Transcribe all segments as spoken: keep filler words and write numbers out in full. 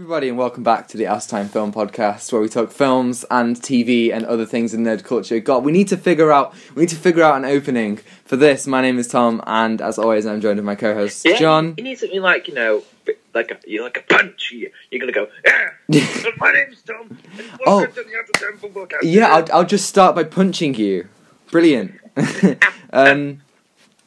everybody, and welcome back to the Outatime Film Podcast, where we talk films and T V and other things in nerd culture. God, we need to figure out we need to figure out an opening for this. My name is Tom, and as always, I'm joined with my co-host yeah, John. You need something like you know, like a you like a punch. You're gonna go. Yeah, my name's Tom. And oh, to the Outatime Film Podcast. Yeah, I'll, I'll just start by punching you. Brilliant. um,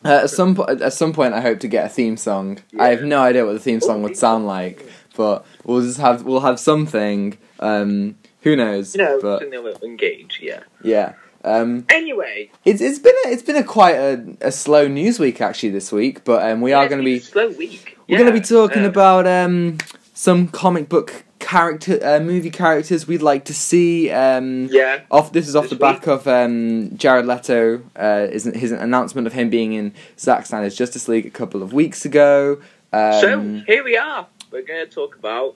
uh, at some po- at some point, I hope to get a theme song. Yeah. I have no idea what the theme song Ooh, would sound like. But we'll just have we'll have something. Um, who knows? You know, but, something that will engage. Yeah. Yeah. Um, anyway, it's it's been a, it's been a quite a, a slow news week actually this week, but um, we yeah, are going to be a slow week. We're yeah. going to be talking um, about um, some comic book character uh, movie characters we'd like to see. Um, yeah. Off this is off this the back week. of um, Jared Leto, uh, his, his announcement of him being in Zack Snyder's Justice League a couple of weeks ago. Um, so here we are. We're going to talk about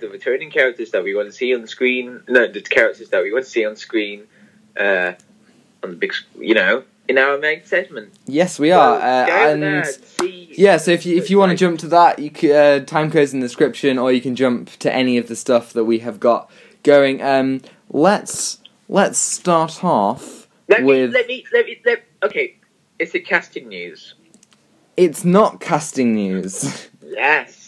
the returning characters that we want to see on the screen. No, the characters that we want to see on screen, uh, on the big, you know, in our main segment. Yes, we are. So, uh, go and there, see. Yeah, so if you if you want to jump to that, you can, uh, time code's in the description, or you can jump to any of the stuff that we have got going. Um, let's let's start off let with. Me, let me let me let. Okay, is it casting news? It's not casting news. Yes.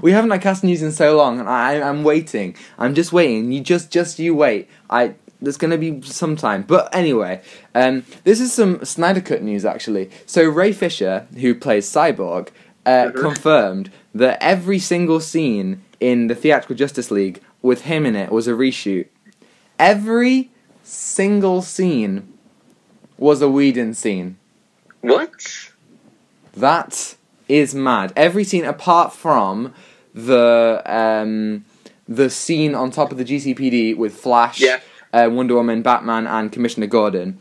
We haven't had cast news in so long, and I, I'm waiting. I'm just waiting. You just, just you wait. I there's going to be some time. But anyway, um, this is some Snyder Cut news actually. So Ray Fisher, who plays Cyborg, uh, confirmed that every single scene in the theatrical Justice League with him in it was a reshoot. Every single scene was a Whedon scene. What? That. Is mad. Every scene apart from the um, the scene on top of the G C P D with Flash, yeah. uh, Wonder Woman, Batman, and Commissioner Gordon.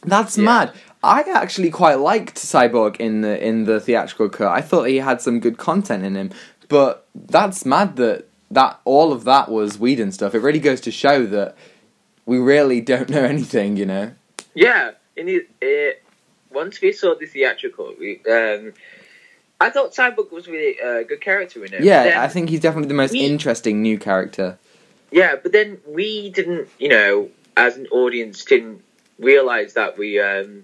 That's yeah. mad. I actually quite liked Cyborg in the in the theatrical cut. I thought he had some good content in him, but that's mad that that all of that was Whedon stuff. It really goes to show that we really don't know anything, you know. Yeah, and it, it, once we saw the theatrical, we. Um, I thought Cyborg was really a uh, good character in it. Yeah, then, I think he's definitely the most we, interesting new character. Yeah, but then we didn't, you know, as an audience, didn't realise that we um,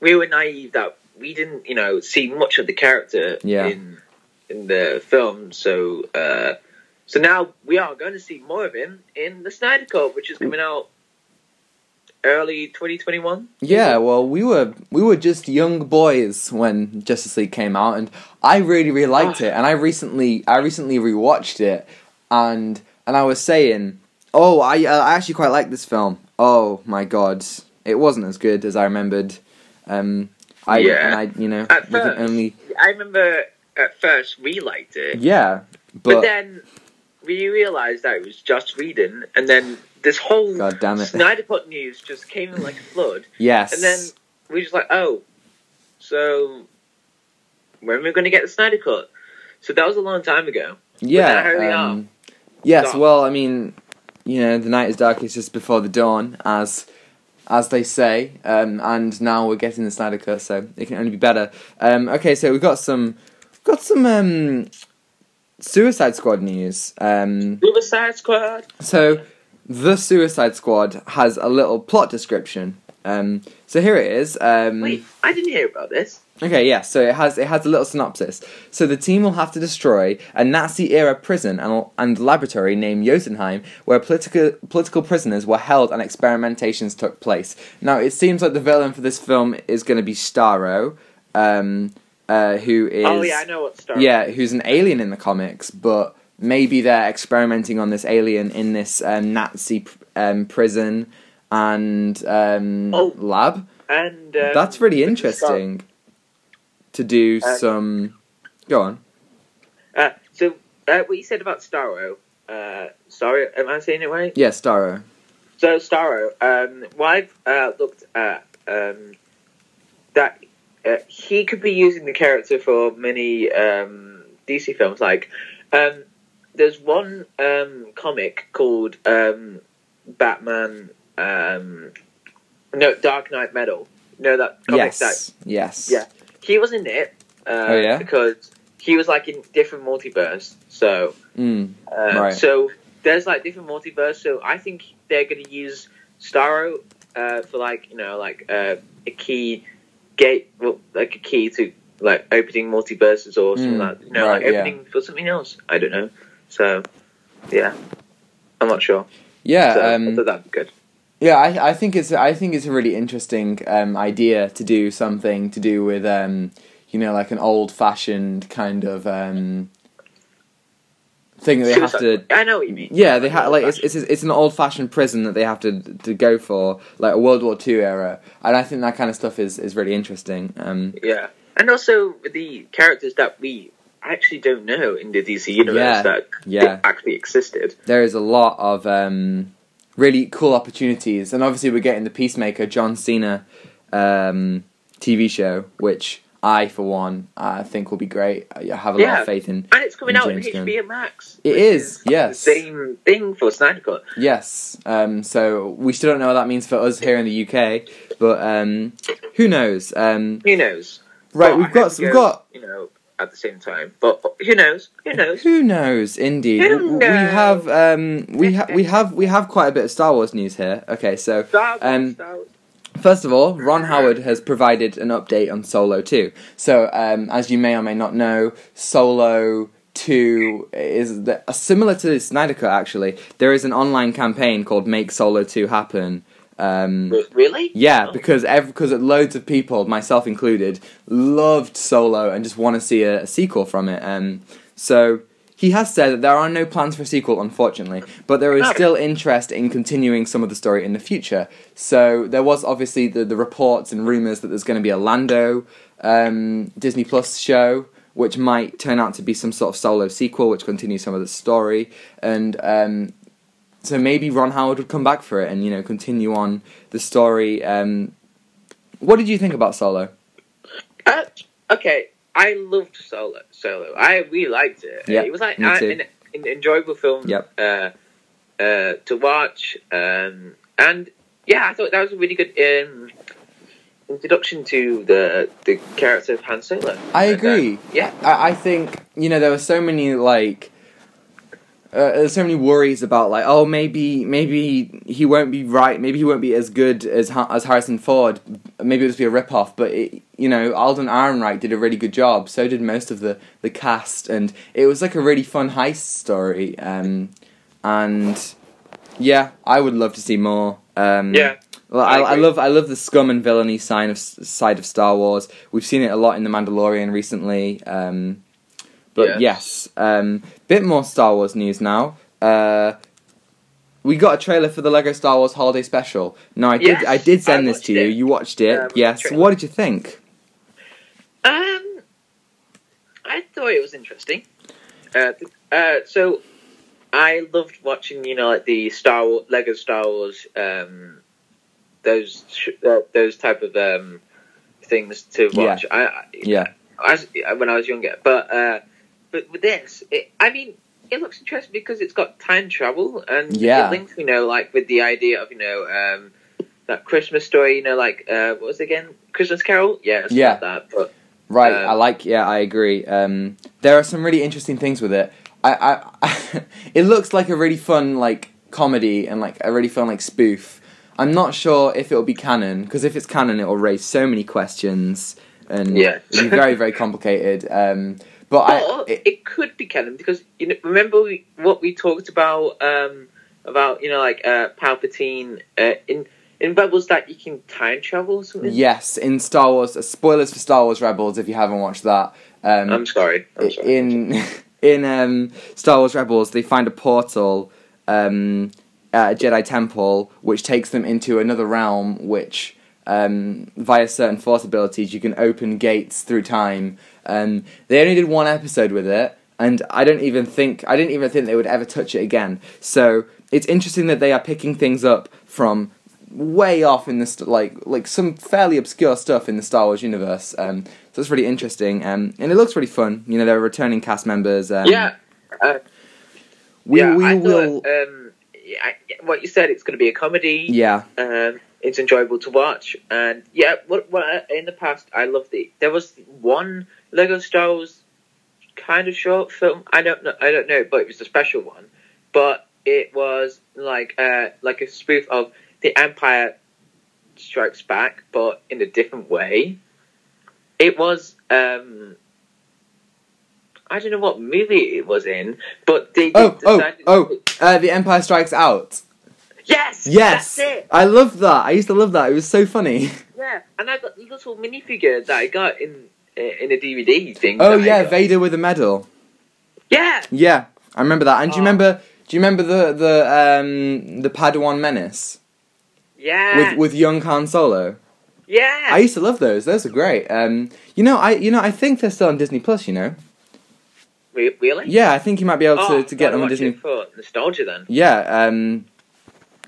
we were naive, that we didn't, you know, see much of the character yeah. in in the film. So uh, so now we are going to see more of him in the Snyder Cut, which is coming out early twenty twenty-one. Yeah, well, we were we were just young boys when Justice League came out, and I really really liked oh. it. And I recently I recently rewatched it, and and I was saying, oh, I I actually quite like this film. Oh my god, it wasn't as good as I remembered. Um, I yeah, and I you know at first, only I remember at first we liked it. Yeah, but, but then we realised that it was just Whedon, and then. This whole God damn it. Snyder Cut news just came in like a flood. Yes. And then we just like, oh, so when are we going to get the Snyder Cut? So that was a long time ago. Yeah. But now um, we are. Yes, Dark. Well, I mean, you know, the night is darkest just before the dawn, as as they say. Um, and now we're getting the Snyder Cut, so it can only be better. Um, okay, so we've got some... got some... Um, Suicide Squad news. Um, Suicide Squad! So... The Suicide Squad has a little plot description. Um, so here it is. Um, Wait, I didn't hear about this. Okay, yeah, so it has it has a little synopsis. So the team will have to destroy a Nazi-era prison and, and laboratory named Jotunheim, where political political prisoners were held and experimentations took place. Now, it seems like the villain for this film is going to be Starro, um, uh, who is... Oh, yeah, I know what Starro is. Yeah, who's an alien in the comics, but... Maybe they're experimenting on this alien in this um, Nazi um, prison and um, oh, lab. And um, that's really interesting to do um, some... Go on. Uh, so, uh, what you said about Starro... Uh, sorry, am I saying it right? Yeah, Starro. So, Starro, um, well, I've uh, looked at um, that uh, he could be using the character for many um, D C films, like... Um, There's one um, comic called um, Batman, um, no, Dark Knight Metal. No, that comic. Yes, that, yes. Yeah, he was in it uh, oh, yeah? because he was like in different multiverse. So, mm, uh, right. so there's like different multiverse. So I think they're going to use Starro uh, for like, you know, like uh, a key gate, well, like a key to like opening multiverses or something mm, like, you know, right, like opening yeah. for something else. I don't know. So, yeah, I'm not sure. Yeah, so, um, I thought that'd be good. Yeah, I, I think it's I think it's a really interesting um, idea to do something to do with um, you know, like an old fashioned kind of um, thing that they have to. I know what you mean. Yeah, they have like it's it's it's an old fashioned prison that they have to to go for, like a World War Two era, and I think that kind of stuff is, is really interesting. Um, yeah, and also the characters that we actually don't know in the D C universe yeah, that yeah. actually existed. There is a lot of. Um, really cool opportunities, and obviously we're getting the Peacemaker John Cena um, T V show, which I for one I think will be great. I have a yeah. lot of faith in. And it's coming in out on H B O Max. It is, is yes. The same thing for Snyder Cut. Yes. Um, so we still don't know what that means for us here in the U K, but um, who knows? Um, who knows? Right, well, we've I got we've go, got you know at the same time, but who knows? Who knows? Who knows? Indeed, who knows? we have um, we ha- we have we have quite a bit of Star Wars news here. Okay, so um, first of all, Ron Howard has provided an update on Solo two. So um, as you may or may not know, Solo two is the, uh, similar to Snyder Cut. Actually, there is an online campaign called "Make Solo two Happen." Um, really? Yeah, oh. because every, cause loads of people, myself included, loved Solo and just want to see a, a sequel from it. Um, so he has said that there are no plans for a sequel, unfortunately, but there is still interest in continuing some of the story in the future. So there was obviously the, the reports and rumours that there's going to be a Lando um, Disney Plus show, which might turn out to be some sort of Solo sequel, which continues some of the story, and... Um, So maybe Ron Howard would come back for it and, you know, continue on the story. Um, what did you think about Solo? Uh, okay, I loved Solo. Solo, I really liked it. Yeah, it was like uh, an, an enjoyable film yep. uh, uh, to watch. Um, and yeah, I thought that was a really good um, introduction to the the character of Han Solo. I agree. And, uh, yeah, I, I think you know there were so many like. Uh, there's so many worries about like oh maybe maybe he won't be right maybe he won't be as good as ha- as Harrison Ford, maybe it'll just be a ripoff. But it, you know Alden Ehrenreich did a really good job, so did most of the, the cast, and it was like a really fun heist story. Um, and yeah, I would love to see more. Um, yeah, well, I, I, I love I love the scum and villainy side of side of Star Wars. We've seen it a lot in The Mandalorian recently. Um, But yes, yes um, bit more Star Wars news now. Uh, we got a trailer for the Lego Star Wars Holiday Special. Now I yes, did, I did send I this to you. It. You watched it, yeah, yes. What did you think? Um, I thought it was interesting. Uh, uh, so I loved watching, you know, like the Star Wars, Lego Star Wars, um, those sh- uh, those type of um, things to watch. Yeah. I, I, yeah. As, when I was younger, but. Uh, But with this, it, I mean, it looks interesting because it's got time travel and yeah. it links, you know, like with the idea of, you know, um, that Christmas story, you know, like, uh, what was it again? Christmas Carol? Yeah, it's yeah. not that, but... Right, um, I like, yeah, I agree. Um, there are some really interesting things with it. I, I, I It looks like a really fun, like, comedy and, like, a really fun, like, spoof. I'm not sure if it'll be canon, because if it's canon, it'll raise so many questions and yeah. it'll be very, very complicated. Um... But well, I, it, it could be canon because you know, remember we, what we talked about um, about you know like uh, Palpatine uh, in in Rebels that you can time travel or something. Yes, in Star Wars, uh, spoilers for Star Wars Rebels if you haven't watched that. Um, I'm sorry. I'm sorry. In in um, Star Wars Rebels, they find a portal um, at a Jedi temple which takes them into another realm, which um, via certain force abilities you can open gates through time. Um, they only did one episode with it, and I don't even think I didn't even think they would ever touch it again. So it's interesting that they are picking things up from way off in this, like like some fairly obscure stuff in the Star Wars universe. Um, so it's really interesting, um, and it looks really fun. You know, they're returning cast members. Um, yeah, uh, we yeah, we I will. Thought, um, I, what you said, it's going to be a comedy. Yeah. Um, it's enjoyable to watch, and yeah, what, what in the past I loved it. There was one Lego Star Wars kind of short film. I don't know. I don't know, but it was a special one. But it was like uh, like a spoof of The Empire Strikes Back, but in a different way. It was. Um, I don't know what movie it was in, but they oh oh oh, uh, The Empire Strikes Out. Yes, yes, that's it. I love that. I used to love that. It was so funny. Yeah, and I got the little minifigure that I got in in a D V D thing. Oh yeah, Vader with a medal. Yeah. Yeah, I remember that. And oh. do you remember? Do you remember the the um, the Padawan Menace? Yeah. With with young Han Solo. Yeah. I used to love those. Those are great. Um, you know, I you know I think they're still on Disney Plus. You know. Really? Yeah, I think you might be able oh, to, to get them on Disney. For nostalgia, then. Yeah. Um,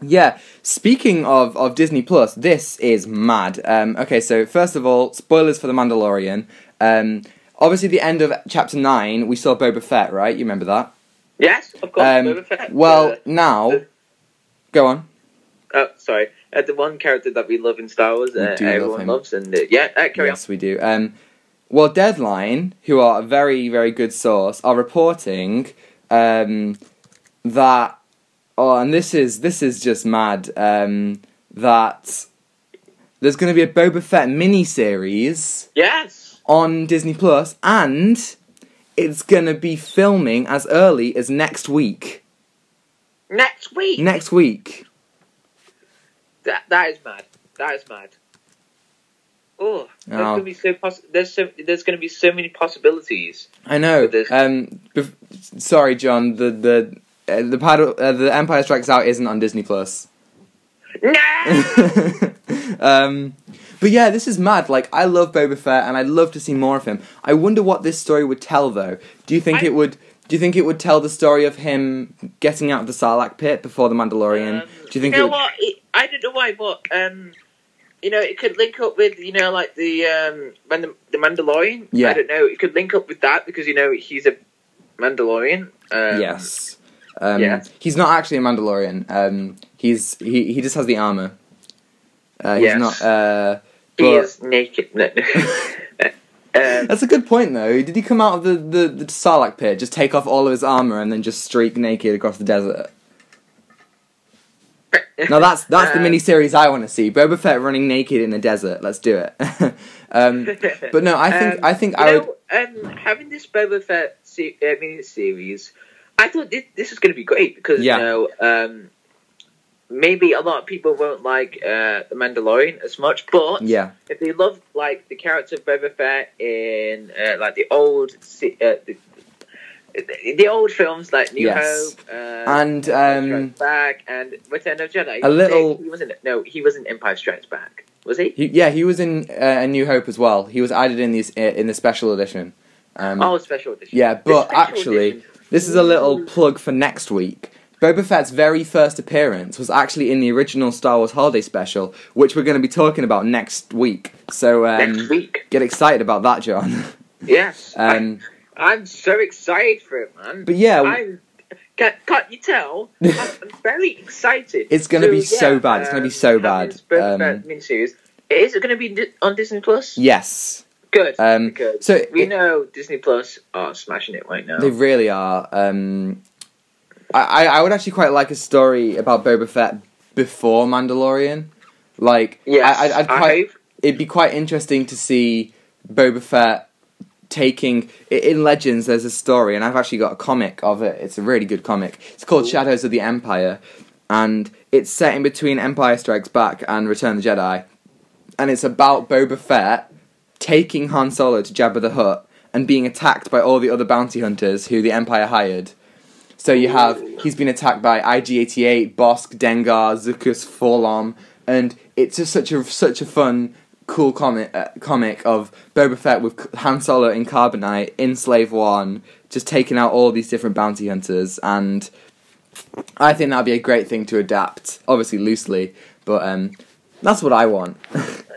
yeah. Speaking of, of Disney Plus, this is mad. Um, okay, so first of all, spoilers for The Mandalorian. Um, obviously, the end of chapter nine, we saw Boba Fett, right? You remember that? Yes, of course. Um, Boba Fett. Well, uh, now, uh, go on. Oh, sorry. Uh, the one character that we love in Star Wars, uh, everyone love loves, and uh, yeah, uh, carry yes, on. Yes, we do. Um, Well, Deadline, who are a very, very good source, are reporting um, that, oh, and this is this is just mad, um, that there's going to be a Boba Fett miniseries. Yes. On Disney Plus, and it's going to be filming as early as next week. Next week. Next week. That that is mad. That is mad. Oh, there's oh. gonna be so poss- there's so, there's gonna be so many possibilities. I know. Um, bef- sorry, John. The the uh, the paddle, uh, the Empire Strikes Out isn't on Disney Plus. No. um, but yeah, this is mad. Like, I love Boba Fett, and I'd love to see more of him. I wonder what this story would tell, though. Do you think I... it would? Do you think it would tell the story of him getting out of the Sarlacc pit before the Mandalorian? Um, do you think? You know it would... what? It, I don't know why, but um. You know, it could link up with, you know, like the um, Man- the Mandalorian. Yeah. I don't know. It could link up with that because, you know, he's a Mandalorian. Um, yes. Um, yeah. He's not actually a Mandalorian. Um, he's he, he just has the armor. Uh, he's yes. not. Uh, but... He is naked. No. um, That's a good point, though. Did he come out of the, the, the Sarlacc pit, just take off all of his armor, and then just streak naked across the desert? Now that's that's um, the miniseries I want to see. Boba Fett running naked in the desert. Let's do it. um, but no, I think um, I think I know, would. Um, having this Boba Fett se- uh, miniseries, I thought this, this was going to be great because yeah. you know um, maybe a lot of people won't like uh, the Mandalorian as much, but yeah. if they love like the character of Boba Fett in uh, like the old se- uh, the, The old films like New yes. Hope, uh, and um, Strikes Back, and Return of Jedi. A little. He wasn't. No, he was in Empire Strikes Back. Was he? he yeah, he was in uh, New Hope as well. He was added in the in the special edition. Um, oh, special edition. Yeah, but actually, edition. This is a little plug for next week. Boba Fett's very first appearance was actually in the original Star Wars Holiday Special, which we're going to be talking about next week. So um, next week, get excited about that, John. Yes. um, I- I'm so excited for it, man. But yeah, I'm, can't, can't you tell? I'm, I'm very excited. It's gonna so, be yeah, so bad. It's um, gonna be so bad. Um, miniseries. Is it gonna be on Disney Plus? Yes. Good. Um, good. So we it, know Disney Plus are smashing it right now. They really are. Um, I I would actually quite like a story about Boba Fett before Mandalorian. Like, yes, I, I'd, I'd quite. I've... It'd be quite interesting to see Boba Fett. Taking in Legends, there's a story, and I've actually got a comic of it. It's a really good comic. It's called Ooh. Shadows of the Empire, and it's set in between Empire Strikes Back and Return of the Jedi, and it's about Boba Fett taking Han Solo to Jabba the Hutt and being attacked by all the other bounty hunters who the Empire hired. So you have Ooh. He's been attacked by I G eighty-eight, Bosk, Dengar, Zuckuss, Forlom, and it's just such a such a fun. Cool comic uh, comic of Boba Fett with Han Solo in Carbonite in Slave One, just taking out all these different bounty hunters, and I think that'd be a great thing to adapt, obviously loosely, but um, that's what I want.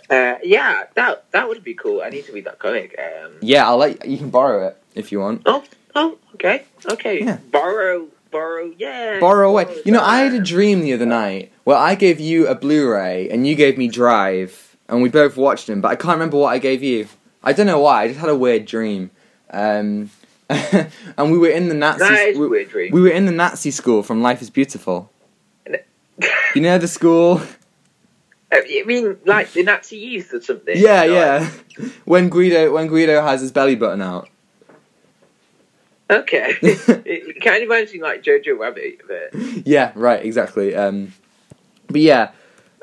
uh, yeah, that that would be cool. I need to read that comic. Um, yeah, I'll let you, you can borrow it if you want. Oh, oh, okay, okay. Yeah. Borrow, borrow, yeah. Borrow away. Borrow, you know, I had a dream the other night where I gave you a Blu-ray and you gave me Drive. And we both watched him, but I can't remember what I gave you. I don't know why, I just had a weird dream. Um, And we were in the Nazi. That is we, a weird dream. We were in the Nazi school from Life is Beautiful. You know the school. I mean, like the Nazi youth or something. Yeah, you know, yeah. Like... When Guido, when Guido has his belly button out. Okay. It kind of reminds me like Jojo Rabbit a bit. Yeah. Right. Exactly. Um, but yeah,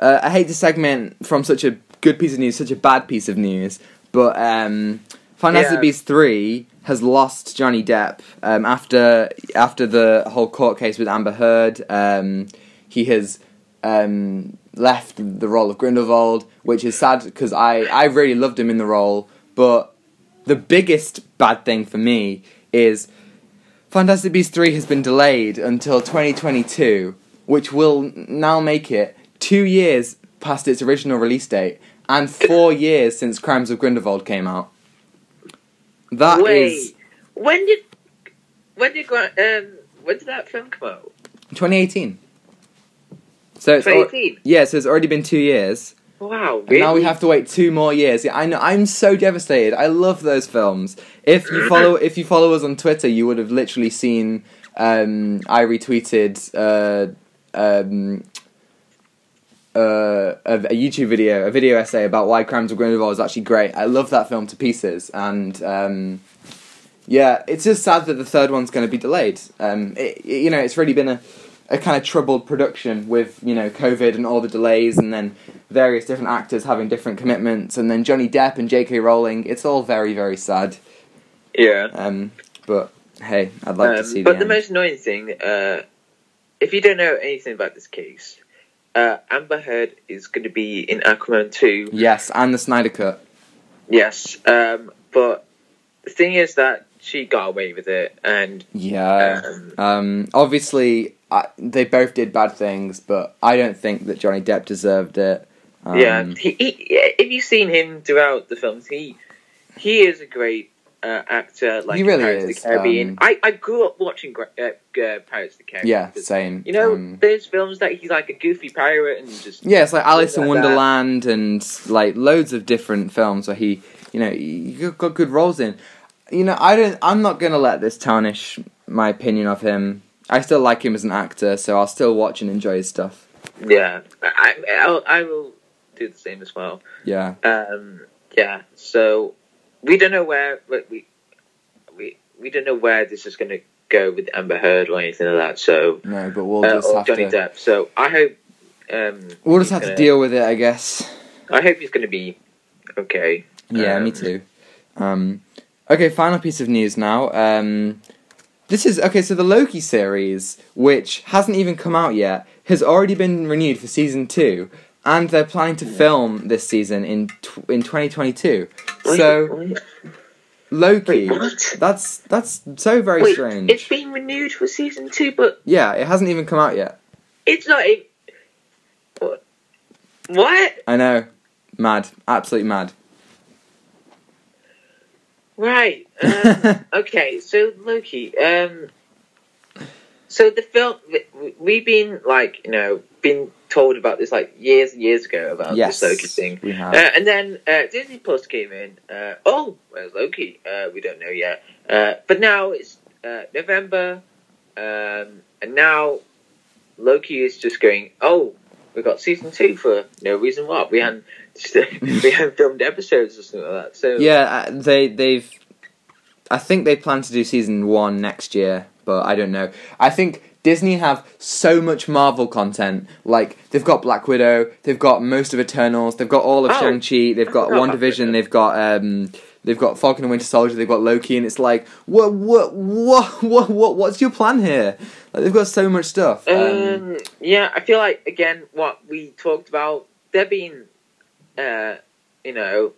uh, I hate to segment from such a good piece of news, such a bad piece of news, but um, Fantastic yeah. Beasts three has lost Johnny Depp um, after after the whole court case with Amber Heard. Um, he has. Um, left the role of Grindelwald, which is sad because I, I really loved him in the role, but the biggest bad thing for me is Fantastic Beasts three has been delayed until twenty twenty-two, which will now make it two years past its original release date and four years since Crimes of Grindelwald came out. That Wait, is... when did when did um, when did that film come out? twenty eighteen. So it's al- yeah, so it's already been two years. Wow, really? And now we have to wait two more years. Yeah, I know. I'm so devastated. I love those films. If you follow, if you follow us on Twitter, you would have literally seen. Um, I retweeted uh, um, uh, a, a YouTube video, a video essay about why *Crimes of Grindelwald* is actually great. I love that film to pieces, and um, yeah, it's just sad that the third one's going to be delayed. Um, it, it, you know, it's really been a. a kind of troubled production with, you know, COVID and all the delays and then various different actors having different commitments and then Johnny Depp and J K Rowling. It's all very, very sad. Yeah. Um, but, hey, I'd like um, to see but the But the end. Most annoying thing, uh, if you don't know anything about this case, uh, Amber Heard is going to be in Aquaman two. Yes, and the Snyder Cut. Yes, um, but the thing is that she got away with it and... Yeah. Um, um, obviously... I, they both did bad things, but I don't think that Johnny Depp deserved it. Um, yeah, he, he, if you've seen him throughout the films, he he is a great uh, actor. Like he really Pirates is. Of the Caribbean. Um, I, I grew up watching uh, uh, Pirates of the Caribbean. Yeah, same. You know, um, those films that he's like a goofy pirate and just... Yeah, it's like Alice in like Wonderland that. And like loads of different films where he, you know, he got good roles in. You know, I don't, I'm not going to let this tarnish my opinion of him. I still like him as an actor, so I'll still watch and enjoy his stuff. Yeah, I I'll, I will do the same as well. Yeah. Um. Yeah. So we don't know where we we we don't know where this is going to go with Amber Heard or anything like that. So no, but we'll uh, just or have Johnny to... Depp. So I hope um, we'll just have gonna, to deal with it, I guess. I hope he's going to be okay. Yeah, um, me too. Um. Okay, final piece of news now. Um. This is, okay, so the Loki series, which hasn't even come out yet, has already been renewed for season two, and they're planning to film this season in tw- in twenty twenty-two. Wait, so, wait. Loki, wait, that's that's so very wait, strange. It's been renewed for season two, but... Yeah, it hasn't even come out yet. It's not even... What? I know. Mad. Absolutely mad. Right. Um, okay. So Loki. Um, so the film we've been like you know been told about this like years and years ago about yes, this Loki thing. We have. Uh, and then uh, Disney Plus came in. Uh, oh, where's Loki? Uh, we don't know yet. Uh, but now it's uh, November, um, and now Loki is just going. Oh, we got season two for no reason what we hadn't. we haven't filmed episodes or something like that. So yeah, they they've. I think they plan to do season one next year, but I don't know. I think Disney have so much Marvel content. Like they've got Black Widow, they've got most of Eternals, they've got all of oh, Shang-Chi, they've got WandaVision, they've got um, they've got Falcon and Winter Soldier, they've got Loki, and it's like what what what what what what's your plan here? Like they've got so much stuff. Um, um, yeah, I feel like again what we talked about. They're being Uh, you know,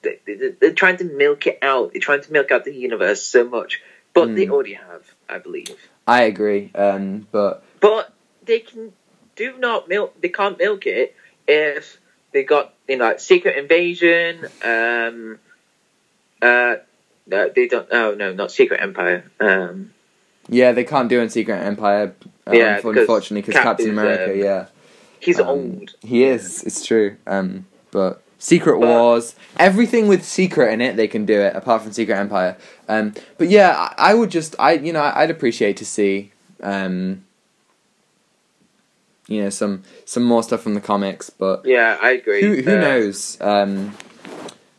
they, they, they're trying to milk it out. They're trying to milk out the universe so much, but mm. they already have, I believe. I agree, um, but but they can do not milk. They can't milk it if they got you know like Secret Invasion. Um, uh, no, they don't. Oh no, not Secret Empire. Um, yeah, they can't do in Secret Empire. Um, yeah, unfortunately, because Captain America. Um, yeah. He's um, old. He is. It's true. Um, but Secret Wars, everything with secret in it, they can do it, apart from Secret Empire. Um, but yeah, I, I would just, I you know, I'd appreciate to see, um, you know, some some more stuff from the comics. But yeah, I agree. Who, who uh, knows? Um,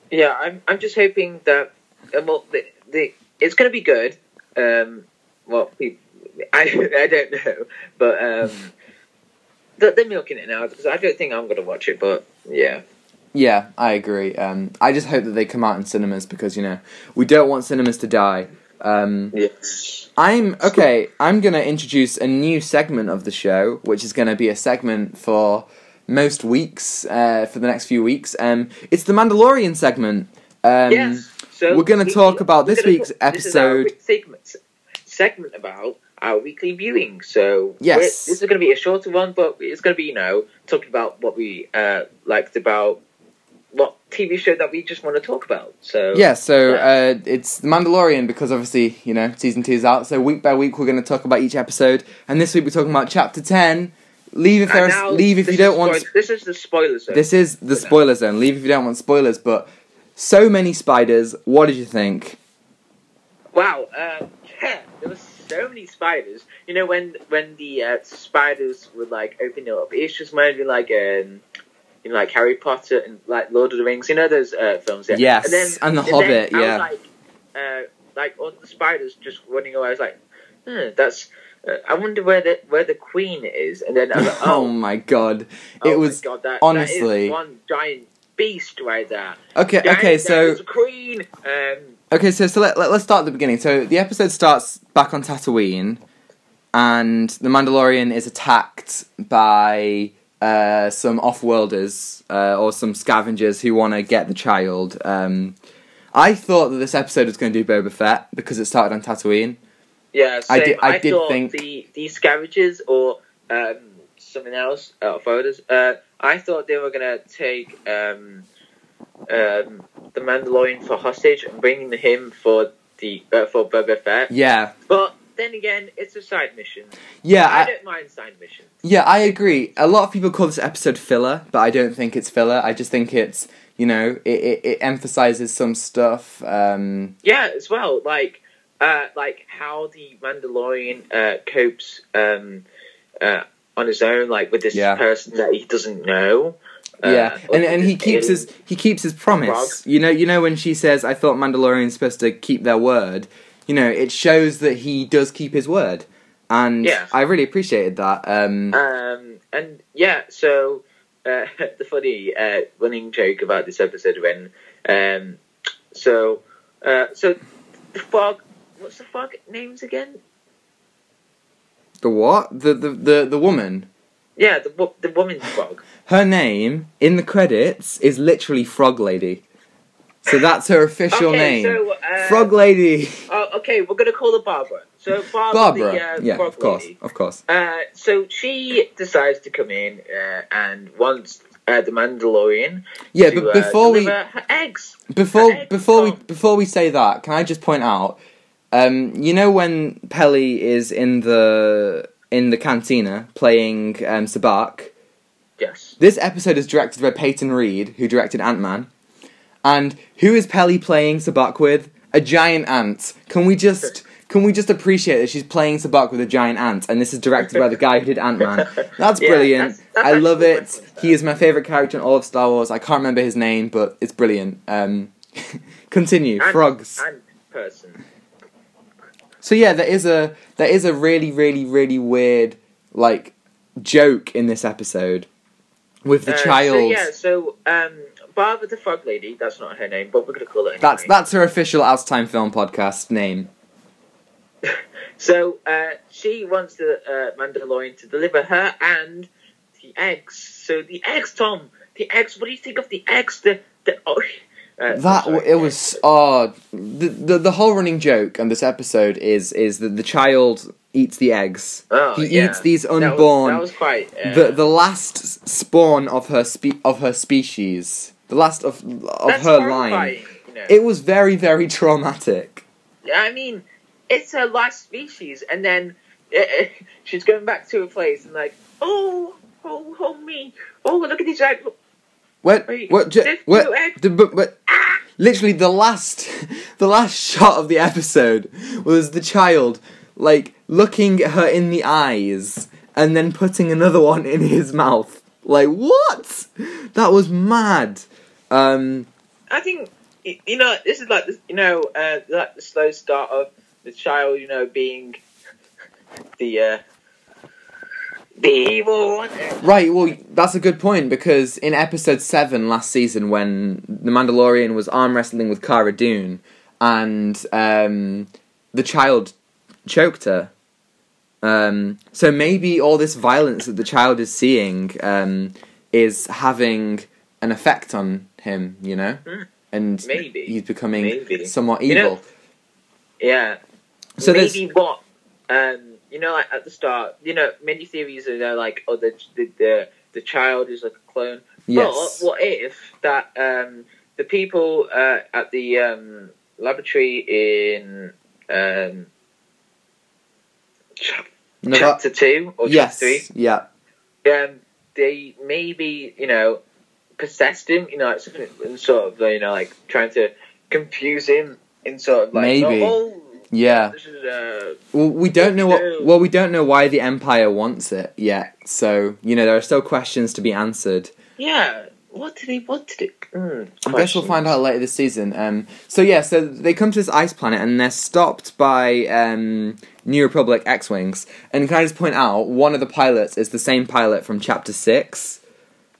yeah, I'm I'm just hoping that uh, well, the, the it's going to be good. Um, well, we, I I don't know, but um, they're, they're milking it now because I don't think I'm going to watch it. But yeah. Yeah, I agree. Um, I just hope that they come out in cinemas because, you know, we don't want cinemas to die. Um, yes. I'm, okay, I'm going to introduce a new segment of the show, which is going to be a segment for most weeks, uh, for the next few weeks. Um, it's the Mandalorian segment. Um, yes. So we're going to talk about this week's talk, episode. This is our segment, segment about our weekly viewing. So yes. This is going to be a shorter one, but it's going to be, you know, talking about what we uh, liked about what T V show that we just want to talk about. So yeah, so yeah. Uh, it's The Mandalorian because obviously, you know, season two is out. So week by week we're going to talk about each episode. And this week we're talking about chapter ten. Leave if there are, leave if you don't want... Spo- this is the spoiler zone. This is the spoiler zone. Leave if you don't want spoilers. But so many spiders. What did you think? Wow. Uh, yeah, there was so many spiders. You know, when when the uh, spiders would, like, open it up, it's just maybe like... Um, You know, like Harry Potter and like Lord of the Rings, you know those uh, films. Yeah? Yes, and, then, and the and Hobbit. Then I yeah, was like uh, like all the spiders just running away. I was like, hmm, that's. Uh, I wonder where the where the queen is. And then I was like, oh, oh my god, oh it was god, that, honestly that is one giant beast right there. Okay, giant, okay, so a queen. Um, okay, so so let, let let's start at the beginning. So the episode starts back on Tatooine, and the Mandalorian is attacked by. Uh, some off-worlders uh, or some scavengers who want to get the child. Um, I thought that this episode was going to do Boba Fett because it started on Tatooine. Yeah, same. I did. I, I did thought think the, the scavengers or um, something else off-worlders. Uh, I thought they were going to take um, um, the Mandalorian for hostage and bring him for the uh, for Boba Fett. Yeah, but. Then again, it's a side mission. Yeah, I, I don't mind side missions. Yeah, I agree. A lot of people call this episode filler, but I don't think it's filler. I just think it's, you know, it it, it emphasizes some stuff. Um... Yeah, as well, like uh, like how the Mandalorian uh, copes um, uh, on his own, like with this yeah. person that he doesn't know. Uh, yeah, and and he keeps his he keeps his promise. You know, you know when she says, "I thought Mandalorians supposed to keep their word." You know, it shows that he does keep his word. And yeah. I really appreciated that. Um, um, and, yeah, so uh, the funny uh, running joke about this episode when... Um, so, uh, so the fog... What's the fog names again? The what? The the, the, the woman? Yeah, the, the woman's fog. Her name, in the credits, is literally Frog Lady. So that's her official okay, name. So, uh, Frog Lady. Oh, okay, we're going to call her Barbara. So Barbara, Barbara. The, uh, yeah, Frog of course, lady. of course. Uh, so she decides to come in uh, and wants uh, the Mandalorian. Yeah, to, but before uh, we her eggs. Before her eggs before from. we before we say that, can I just point out? Um, you know when Peli is in the in the cantina playing um, Sabacc? Yes. This episode is directed by Peyton Reed, who directed Ant-Man. And who is Peli playing Sabacc with? A giant ant. Can we just can we just appreciate that she's playing Sabacc with a giant ant? And this is directed by the guy who did Ant-Man. That's brilliant. Yeah, that's, that's I love it. He is my favourite character in all of Star Wars. I can't remember his name, but it's brilliant. Um, continue. Ant, Frogs. Ant person. So yeah, there is a there is a really really really weird like joke in this episode with the uh, child. So yeah. So. Um... Barbara the Frog Lady, that's not her name, but we're going to call it anyway. That's, that's her official Outatime Film Podcast name. so, uh, she wants the uh, Mandalorian to deliver her and the eggs. So, the eggs, Tom. The eggs, what do you think of the eggs? The, the, oh, uh, that, sorry, it was, oh, the, the, the whole running joke on this episode is, is that the child... eats the eggs. Oh, he yeah. eats these unborn. That was, that was quite uh, the the last spawn of her spe- of her species. The last of of that's her line. You know. It was very very traumatic. Yeah, I mean, it's her last species, and then uh, she's going back to her place and like, oh, oh, oh me, oh look at these eggs. What? Wait, what? Ju- what? The, but, but, ah! Literally, the last, the last shot of the episode was the child, like, looking at her in the eyes and then putting another one in his mouth. Like, what? That was mad. Um, I think, you know, this is like, the, you know, uh, like the slow start of the child, you know, being the, uh, the evil one. Right, well, that's a good point, because in episode seven last season, when the Mandalorian was arm wrestling with Cara Dune, and um, the child choked her. Um, so maybe all this violence that the child is seeing um, is having an effect on him, you know? Mm. And maybe. he's becoming maybe. somewhat evil. You know, yeah. So maybe there's... what... Um, You know, like at the start, you know, many theories are there, like, oh, the the the, the child is like a clone. Yes. But what if that um, the people uh, at the um, laboratory in um, ch- no, chapter that... two or yes. chapter three? Yeah. Um, they maybe, you know, possessed him, you know, and sort of, you know, like trying to confuse him in sort of like maybe. Oh, Yeah. This is, uh, well, we don't know what. Well, we don't know why the Empire wants it yet. So you know, there are still questions to be answered. Yeah. What did he? What did it? Mm, I guess we'll find out later this season. Um. So yeah. So they come to this ice planet and they're stopped by um New Republic X-wings. And can I just point out, one of the pilots is the same pilot from Chapter Six.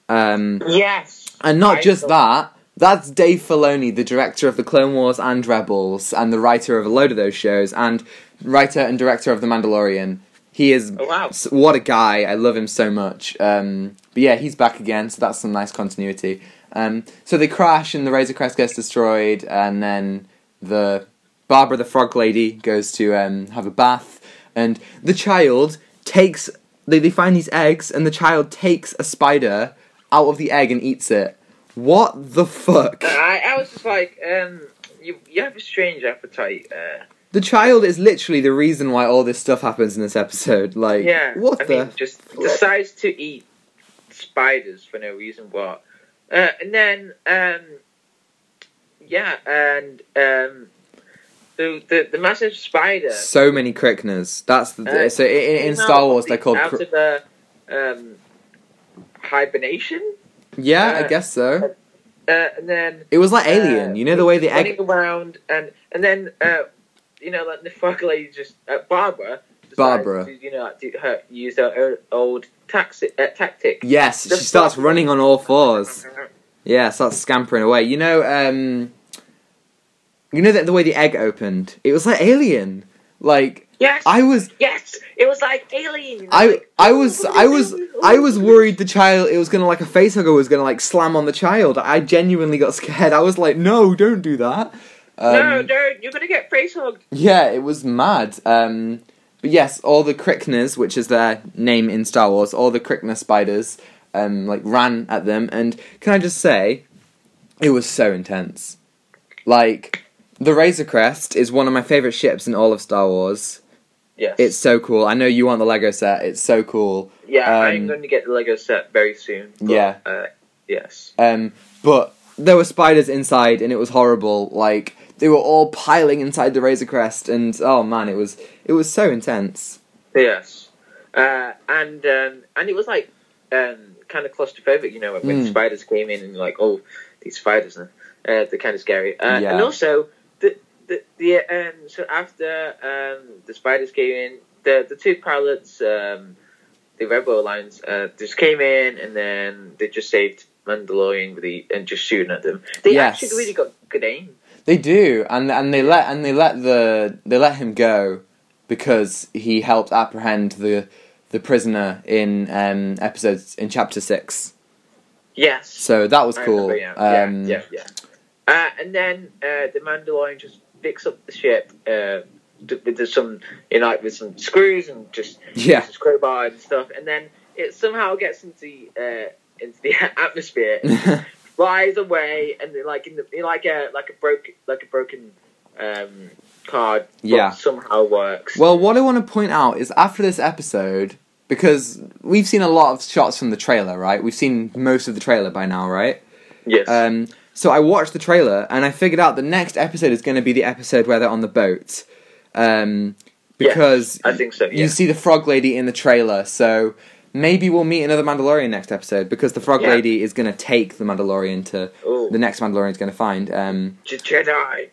Um. Yes. And not I just thought- that. That's Dave Filoni, the director of The Clone Wars and Rebels, and the writer of a load of those shows, and writer and director of The Mandalorian. He is... Oh, wow. What a guy. I love him so much. Um, but yeah, he's back again, so that's some nice continuity. Um, so they crash, and the Razor Crest gets destroyed, and then the Barbara the Frog Lady goes to um, have a bath, and the child takes... They, they find these eggs, and the child takes a spider out of the egg and eats it. What the fuck? I, I was just like, um, you you have a strange appetite. Uh, the child is literally the reason why all this stuff happens in this episode. Like, yeah, what I the? Mean, just fuck? Decides to eat spiders for no reason. What? Uh, and then, um, yeah, and um, the the the massive spider. So many Krickners. That's the, uh, so in, in Star Wars they're called out cr- of a, um, hibernation. Yeah, uh, I guess so. Uh, and then it was like Alien, uh, you know the way the egg around, and and then uh, you know, like the frog lady just uh, Barbara. Barbara, to, you know, like, do her use her old taxi, uh, tactic. Yes, the she starts frog. running on all fours. Yeah, starts scampering away. You know, um, you know that the way the egg opened, it was like Alien, like. Yes. I was. Yes, it was like Alien. I like, I was I was I was worried the child. It was gonna like a facehugger was gonna like slam on the child. I genuinely got scared. I was like, no, don't do that. Um, no, don't. You're gonna get facehugged. Yeah, it was mad. Um, but yes, all the Krickners, which is their name in Star Wars, all the Krickner spiders, um, like ran at them. And can I just say, it was so intense. Like the Razor Crest is one of my favorite ships in all of Star Wars. Yes. It's so cool. I know you want the Lego set. It's so cool. Yeah, um, I'm going to get the Lego set very soon. But, yeah. Uh, yes. Um, but there were spiders inside, and it was horrible. Like they were all piling inside the Razor Crest, and oh man, it was it was so intense. Yes. Uh, and um, and it was like um, kind of claustrophobic, you know, when mm. the spiders came in, and you're like, oh, these spiders, uh, they're kind of scary. Uh, yeah. And also. The, the um, so after um, the spiders came in, the the two pilots, um, the Rebel Alliance, uh, just came in, and then they just saved Mandalorian with the, and just shooting at them. They yes. actually really got good aim. They do, and and they let and they let the they let him go because he helped apprehend the the prisoner in um, episodes in chapter six. Yes. So that was cool. I remember, yeah. Um, yeah, yeah, yeah. Uh, and then uh, the Mandalorian just picks up the ship uh, with some, you know, like with some screws and just yeah. crowbar and stuff, and then it somehow gets into uh, into the atmosphere, and flies away, and they're like in the in like a like a broken like a broken um, card, yeah, somehow works. Well, what I want to point out is after this episode, because we've seen a lot of shots from the trailer, right? We've seen most of the trailer by now, right? Yes. Um, so I watched the trailer, and I figured out the next episode is going to be the episode where they're on the boat. Um, because yeah, I think so, yeah. You see the frog lady in the trailer, so maybe we'll meet another Mandalorian next episode, because the frog yeah. lady is going to take the Mandalorian to... Ooh. The next Mandalorian is going to find. Um, Jedi!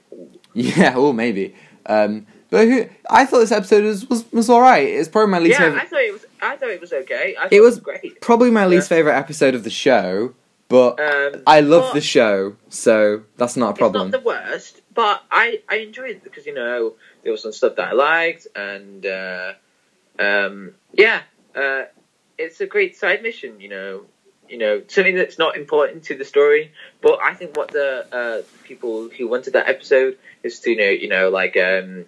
Yeah, oh, maybe. Um, but who, I thought this episode was, was, was alright. It's probably my least yeah, favorite... Yeah, I thought it was I thought it was okay. I thought it, was it was great. Probably my least yeah. favourite episode of the show, but um, I love but the show, so that's not a problem. It's not the worst, but I, I enjoyed it because, you know, there was some stuff that I liked, and, uh, um, yeah, uh... it's a great side mission, you know, you know, something that's not important to the story. But I think what the uh, people who wanted that episode is to, you know, you know, like, um,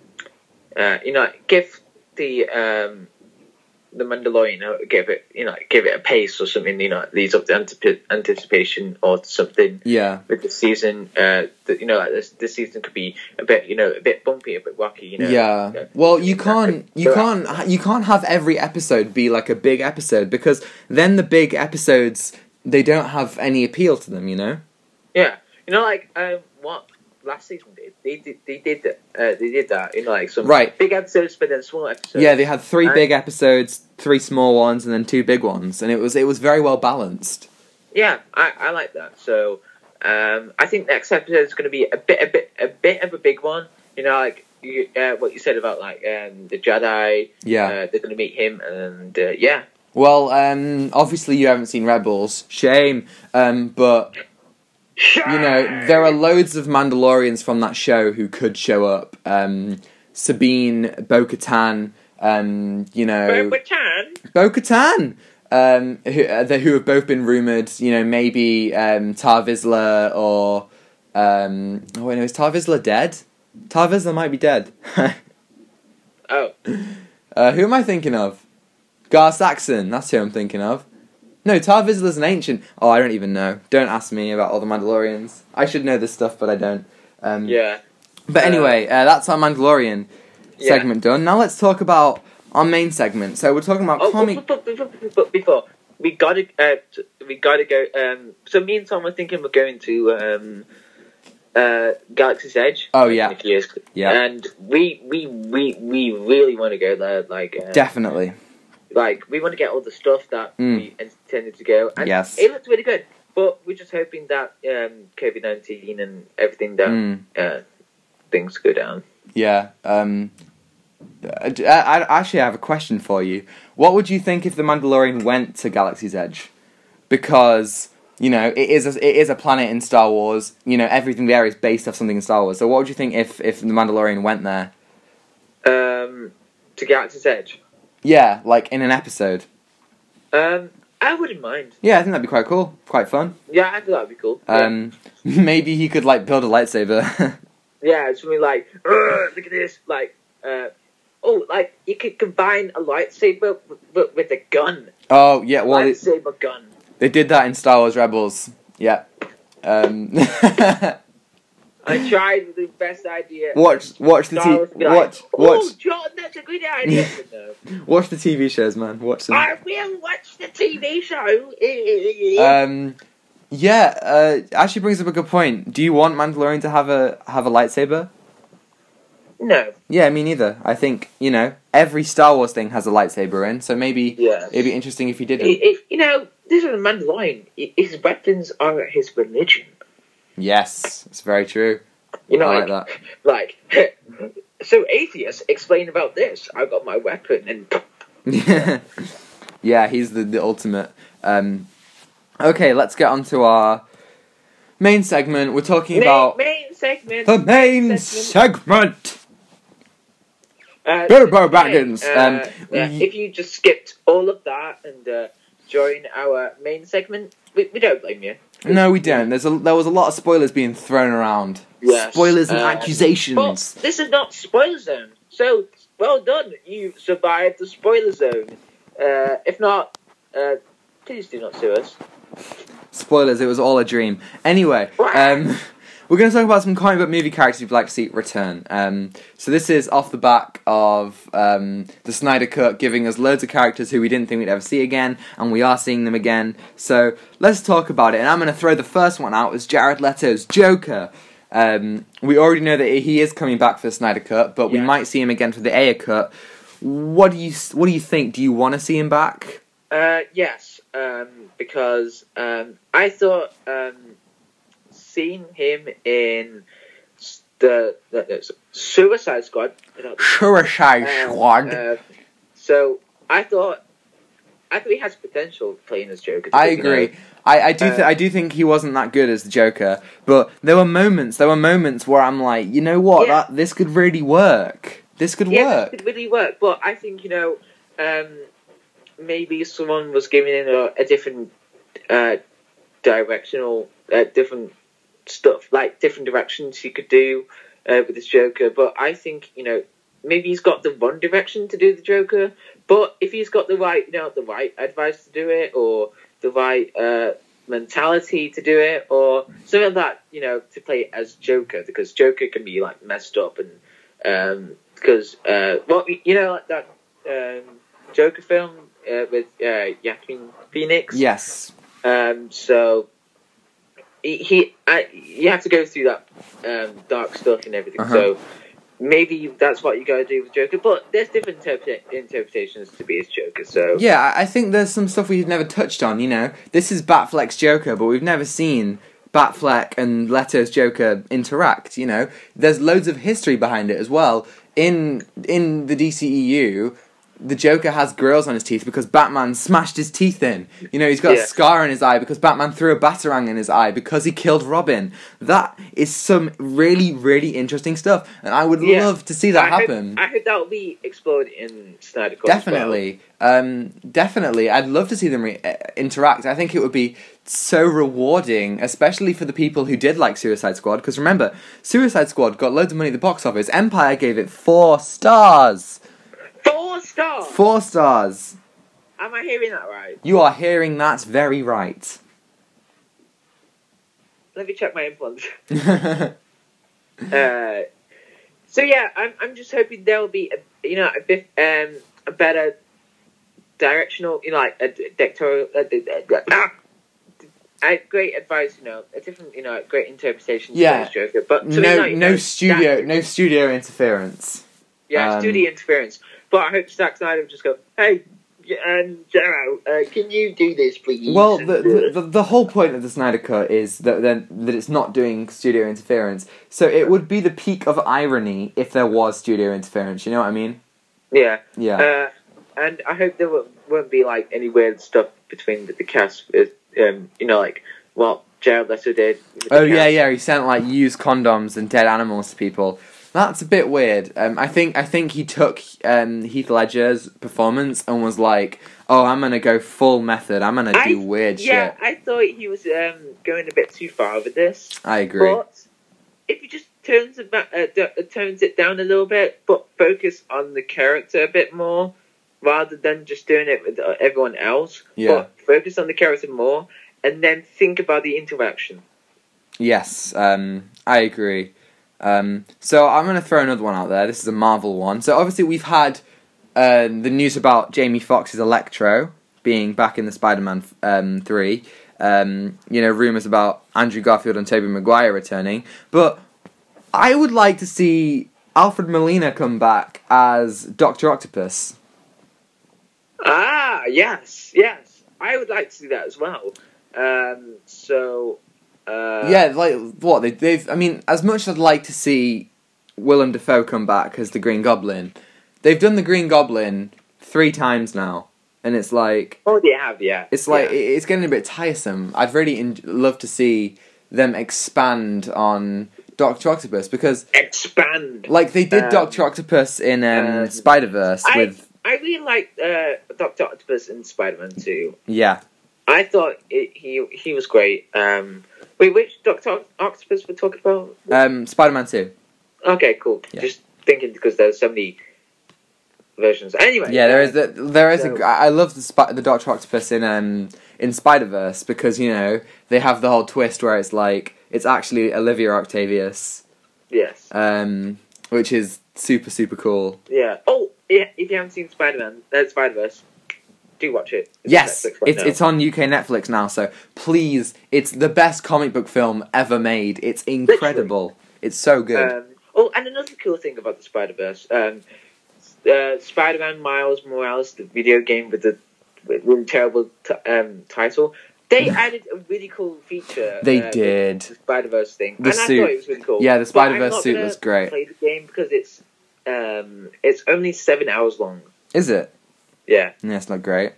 uh, you know, give the um, the Mandalorian, you know, give it, you know, give it a pace or something, you know, leads up to antip- anticipation or something. Yeah. With the season, uh, the, you know, like this, this season could be a bit, you know, a bit bumpy, a bit wacky, you know. Yeah. You know, well, you can't, could, you can't, ha- you can't have every episode be like a big episode, because then the big episodes, they don't have any appeal to them, you know. Yeah. You know, like um, what last season did, they did, they did that, uh, they did that, you know, like some right. big episodes, but then small episodes. Yeah, they had three and big episodes, three small ones, and then two big ones, and it was it was very well balanced. Yeah, I, I like that. So um, I think next episode is going to be a bit, a bit, a bit of a big one. You know, like you, uh, what you said about like um, the Jedi. Yeah, uh, they're going to meet him, and uh, yeah. Well, um, obviously you haven't seen Rebels, shame, um, but. You know, there are loads of Mandalorians from that show who could show up. Um, Sabine, Bo-Katan, um, you know... Bo-Katan? Bo-Katan! Um, who, uh, who have both been rumoured, you know, maybe um, Tar Vizsla or... Um, oh, wait, no, is Tar Vizsla dead? Tar Vizsla might be dead. oh. Uh, who am I thinking of? Gar Saxon, that's who I'm thinking of. No, Tar Vizsla's an ancient. Oh, I don't even know. Don't ask me about all the Mandalorians. I should know this stuff, but I don't. Um, yeah. But anyway, uh, that's our Mandalorian yeah. segment done. Now let's talk about our main segment. So we're talking about oh, comic. But, but, but, but, but before we gotta, uh, we gotta go. Um, so me and Tom were thinking we're going to um, uh, Galaxy's Edge. Oh yeah. Yeah. And we we we we really want to go there. Like uh, definitely. Like, we want to get all the stuff that mm. we intended to go. And yes. it looks really good. But we're just hoping that um, COVID nineteen and everything, that mm. uh, things go down. Yeah. Um, I, I actually have a question for you. What would you think if The Mandalorian went to Galaxy's Edge? Because, you know, it is a, it is a planet in Star Wars. You know, everything there is based off something in Star Wars. So what would you think if, if The Mandalorian went there? Um, to Galaxy's Edge? Yeah, like in an episode. Um, I wouldn't mind. Yeah, I think that'd be quite cool, quite fun. Yeah, I think that'd be cool. Um, yeah. Maybe he could like build a lightsaber. yeah, it's really like look at this, like uh, oh, like you could combine a lightsaber with, with a gun. Oh yeah, well, lightsaber they, gun. They did that in Star Wars Rebels. Yeah. Um, I tried with the best idea. Watch, watch the T V. Like, watch, watch. Oh, John, that's a good idea. no. Watch the T V shows, man. Watch them. I will watch the T V show. um, yeah. Uh, actually, brings up a good point. Do you want Mandalorian to have a have a lightsaber? No. Yeah, me neither. I think you know every Star Wars thing has a lightsaber in, so maybe yeah. it'd be interesting if he didn't. It, it, you know, this is a Mandalorian. His weapons are his religion. Yes, it's very true. You know, I like, like that. Like, so atheists explain about this. I got my weapon and. yeah, yeah, he's the, the ultimate. Um, okay, let's get on to our main segment. We're talking main, about main segment. The main segment. segment. Uh, Bilbo Baggins. Uh, um, yeah, y- if you just skipped all of that and uh, joined our main segment, we, we don't blame you. No, we don't. There's a, there was a lot of spoilers being thrown around. Yes. Spoilers and um, accusations. But this is not spoiler zone. So, well done. You survived the spoiler zone. Uh, if not, uh, please do not sue us. Spoilers, it was all a dream. Anyway, um, We're going to talk about some comic book movie characters you'd like to see return. Um, so this is off the back of um, the Snyder Cut giving us loads of characters who we didn't think we'd ever see again, and we are seeing them again. So let's talk about it. And I'm going to throw the first one out as Jared Leto's Joker. Um, we already know that he is coming back for the Snyder Cut, but yeah. we might see him again for the Ayer Cut. What do you What do you think? Do you want to see him back? Uh, yes, um, because um, I thought. Um Seen him in the, the, the Suicide Squad. Suicide um, Squad. Uh, so I thought, I think he has potential playing as Joker. I agree. You know? I, I do. Th- um, I do think he wasn't that good as the Joker, but there were moments. There were moments where I'm like, you know what? Yeah. That this could really work. This could yeah, work. This could really work. But I think you know, um, maybe someone was giving him a, a different uh, directional, uh, different. stuff, like different directions he could do uh, with this Joker, but I think, you know, maybe he's got the wrong direction to do the Joker, but if he's got the right, you know, the right advice to do it, or the right uh, mentality to do it, or something like that, you know, to play as Joker, because Joker can be, like, messed up, and, um, because, uh, well, you know, like that um, Joker film uh, with uh, Joaquin Phoenix? Yes. Um, so... He, he I, you have to go through that um, dark stuff and everything, uh-huh. so maybe that's what you got to do with Joker, but there's different interpre- interpretations to be his Joker, so... Yeah, I think there's some stuff we've never touched on, you know? This is Batfleck's Joker, but we've never seen Batfleck and Leto's Joker interact, you know? There's loads of history behind it as well. In in the D C E U... The Joker has grills on his teeth because Batman smashed his teeth in. You know, he's got yeah. a scar in his eye because Batman threw a batarang in his eye because he killed Robin. That is some really, really interesting stuff. And I would yeah. love to see that I happen. Hope, I hope that will be explored in Snyder Cut. Definitely. Well. Um, definitely. I'd love to see them re- interact. I think it would be so rewarding, especially for the people who did like Suicide Squad. Because remember, Suicide Squad got loads of money at the box office. Empire gave it four stars. Four stars! Four stars! Am I hearing that right? You are hearing that very right. Let me check my implants. uh, so yeah, I'm I'm just hoping there'll be, a, you know, a bit, um a better directional, you know, like a directorial, a, a, a, a great advice, you know, a different, you know, great interpretation. Yeah. To Joker, but to no, me, like, no studio, that, no studio interference. Yeah, um, studio interference. But I hope Zack Snyder will just go, hey, um, Jarrow, uh, can you do this, please? Well, the, the the whole point of the Snyder Cut is that that it's not doing studio interference. So it would be the peak of irony if there was studio interference. You know what I mean? Yeah. Yeah. Uh, and I hope there won't, won't be, like, any weird stuff between the, the cast. Um, you know, like, well, Jared Leto did. Oh, yeah, cast. yeah. He sent, like, used condoms and dead animals to people. That's a bit weird. Um, I think I think he took um, Heath Ledger's performance and was like, "Oh, I'm gonna go full method. I'm gonna I, do weird yeah, shit." Yeah, I thought he was um, going a bit too far with this. I agree. But if he just tones it back, uh, d- tones it down a little bit, but focus on the character a bit more, rather than just doing it with everyone else. Yeah. But focus on the character more, and then think about the interaction. Yes, um, I agree. Um, so I'm going to throw another one out there. This is a Marvel one. So obviously we've had uh, the news about Jamie Foxx's Electro being back in the Spider-Man um, three. Um, you know, rumours about Andrew Garfield and Tobey Maguire returning. But I would like to see Alfred Molina come back as Doctor Octopus. Ah, yes, yes. I would like to see that as well. Um, so... Uh, yeah, like, what, they, they've, I mean, as much as I'd like to see Willem Dafoe come back as the Green Goblin, they've done the Green Goblin three times now, and it's like... Oh, they have, yeah. It's like, yeah. It, it's getting a bit tiresome. I'd really in- love to see them expand on Doctor Octopus, because... Expand! Like, they did um, Doctor Octopus in um, um, Spider-Verse I, with... I really liked uh, Doctor Octopus in Spider-Man two. Yeah. I thought it, he he was great. Um, wait, which Doctor Octopus we're talking about? Um, Spider-Man two. Okay, cool. Yeah. Just thinking because there's so many versions. Anyway. Yeah, there uh, is. A, there is. So. A, I love the the Doctor Octopus in um in Spider-Verse because you know they have the whole twist where it's like It's actually Olivia Octavius. Yes. Um, which is super, super cool. Yeah. Oh, yeah, if you haven't seen Spider-Man, uh, Spider-Verse, do watch it. It's yes, on right it's now. It's on U K Netflix now, so please, it's the best comic book film ever made. It's incredible. Literally. It's so good. Um, oh, and another cool thing about the Spider-Verse, um, uh, Spider-Man Miles Morales, the video game with the with, with terrible t- um, title, they added a really cool feature. They uh, did. The Spider-Verse thing. The and suit. I thought it was really cool. Yeah, the Spider-Verse suit was great. I'm not going to play the game because it's, um, it's only seven hours long. Is it? Yeah. Yeah, it's not great.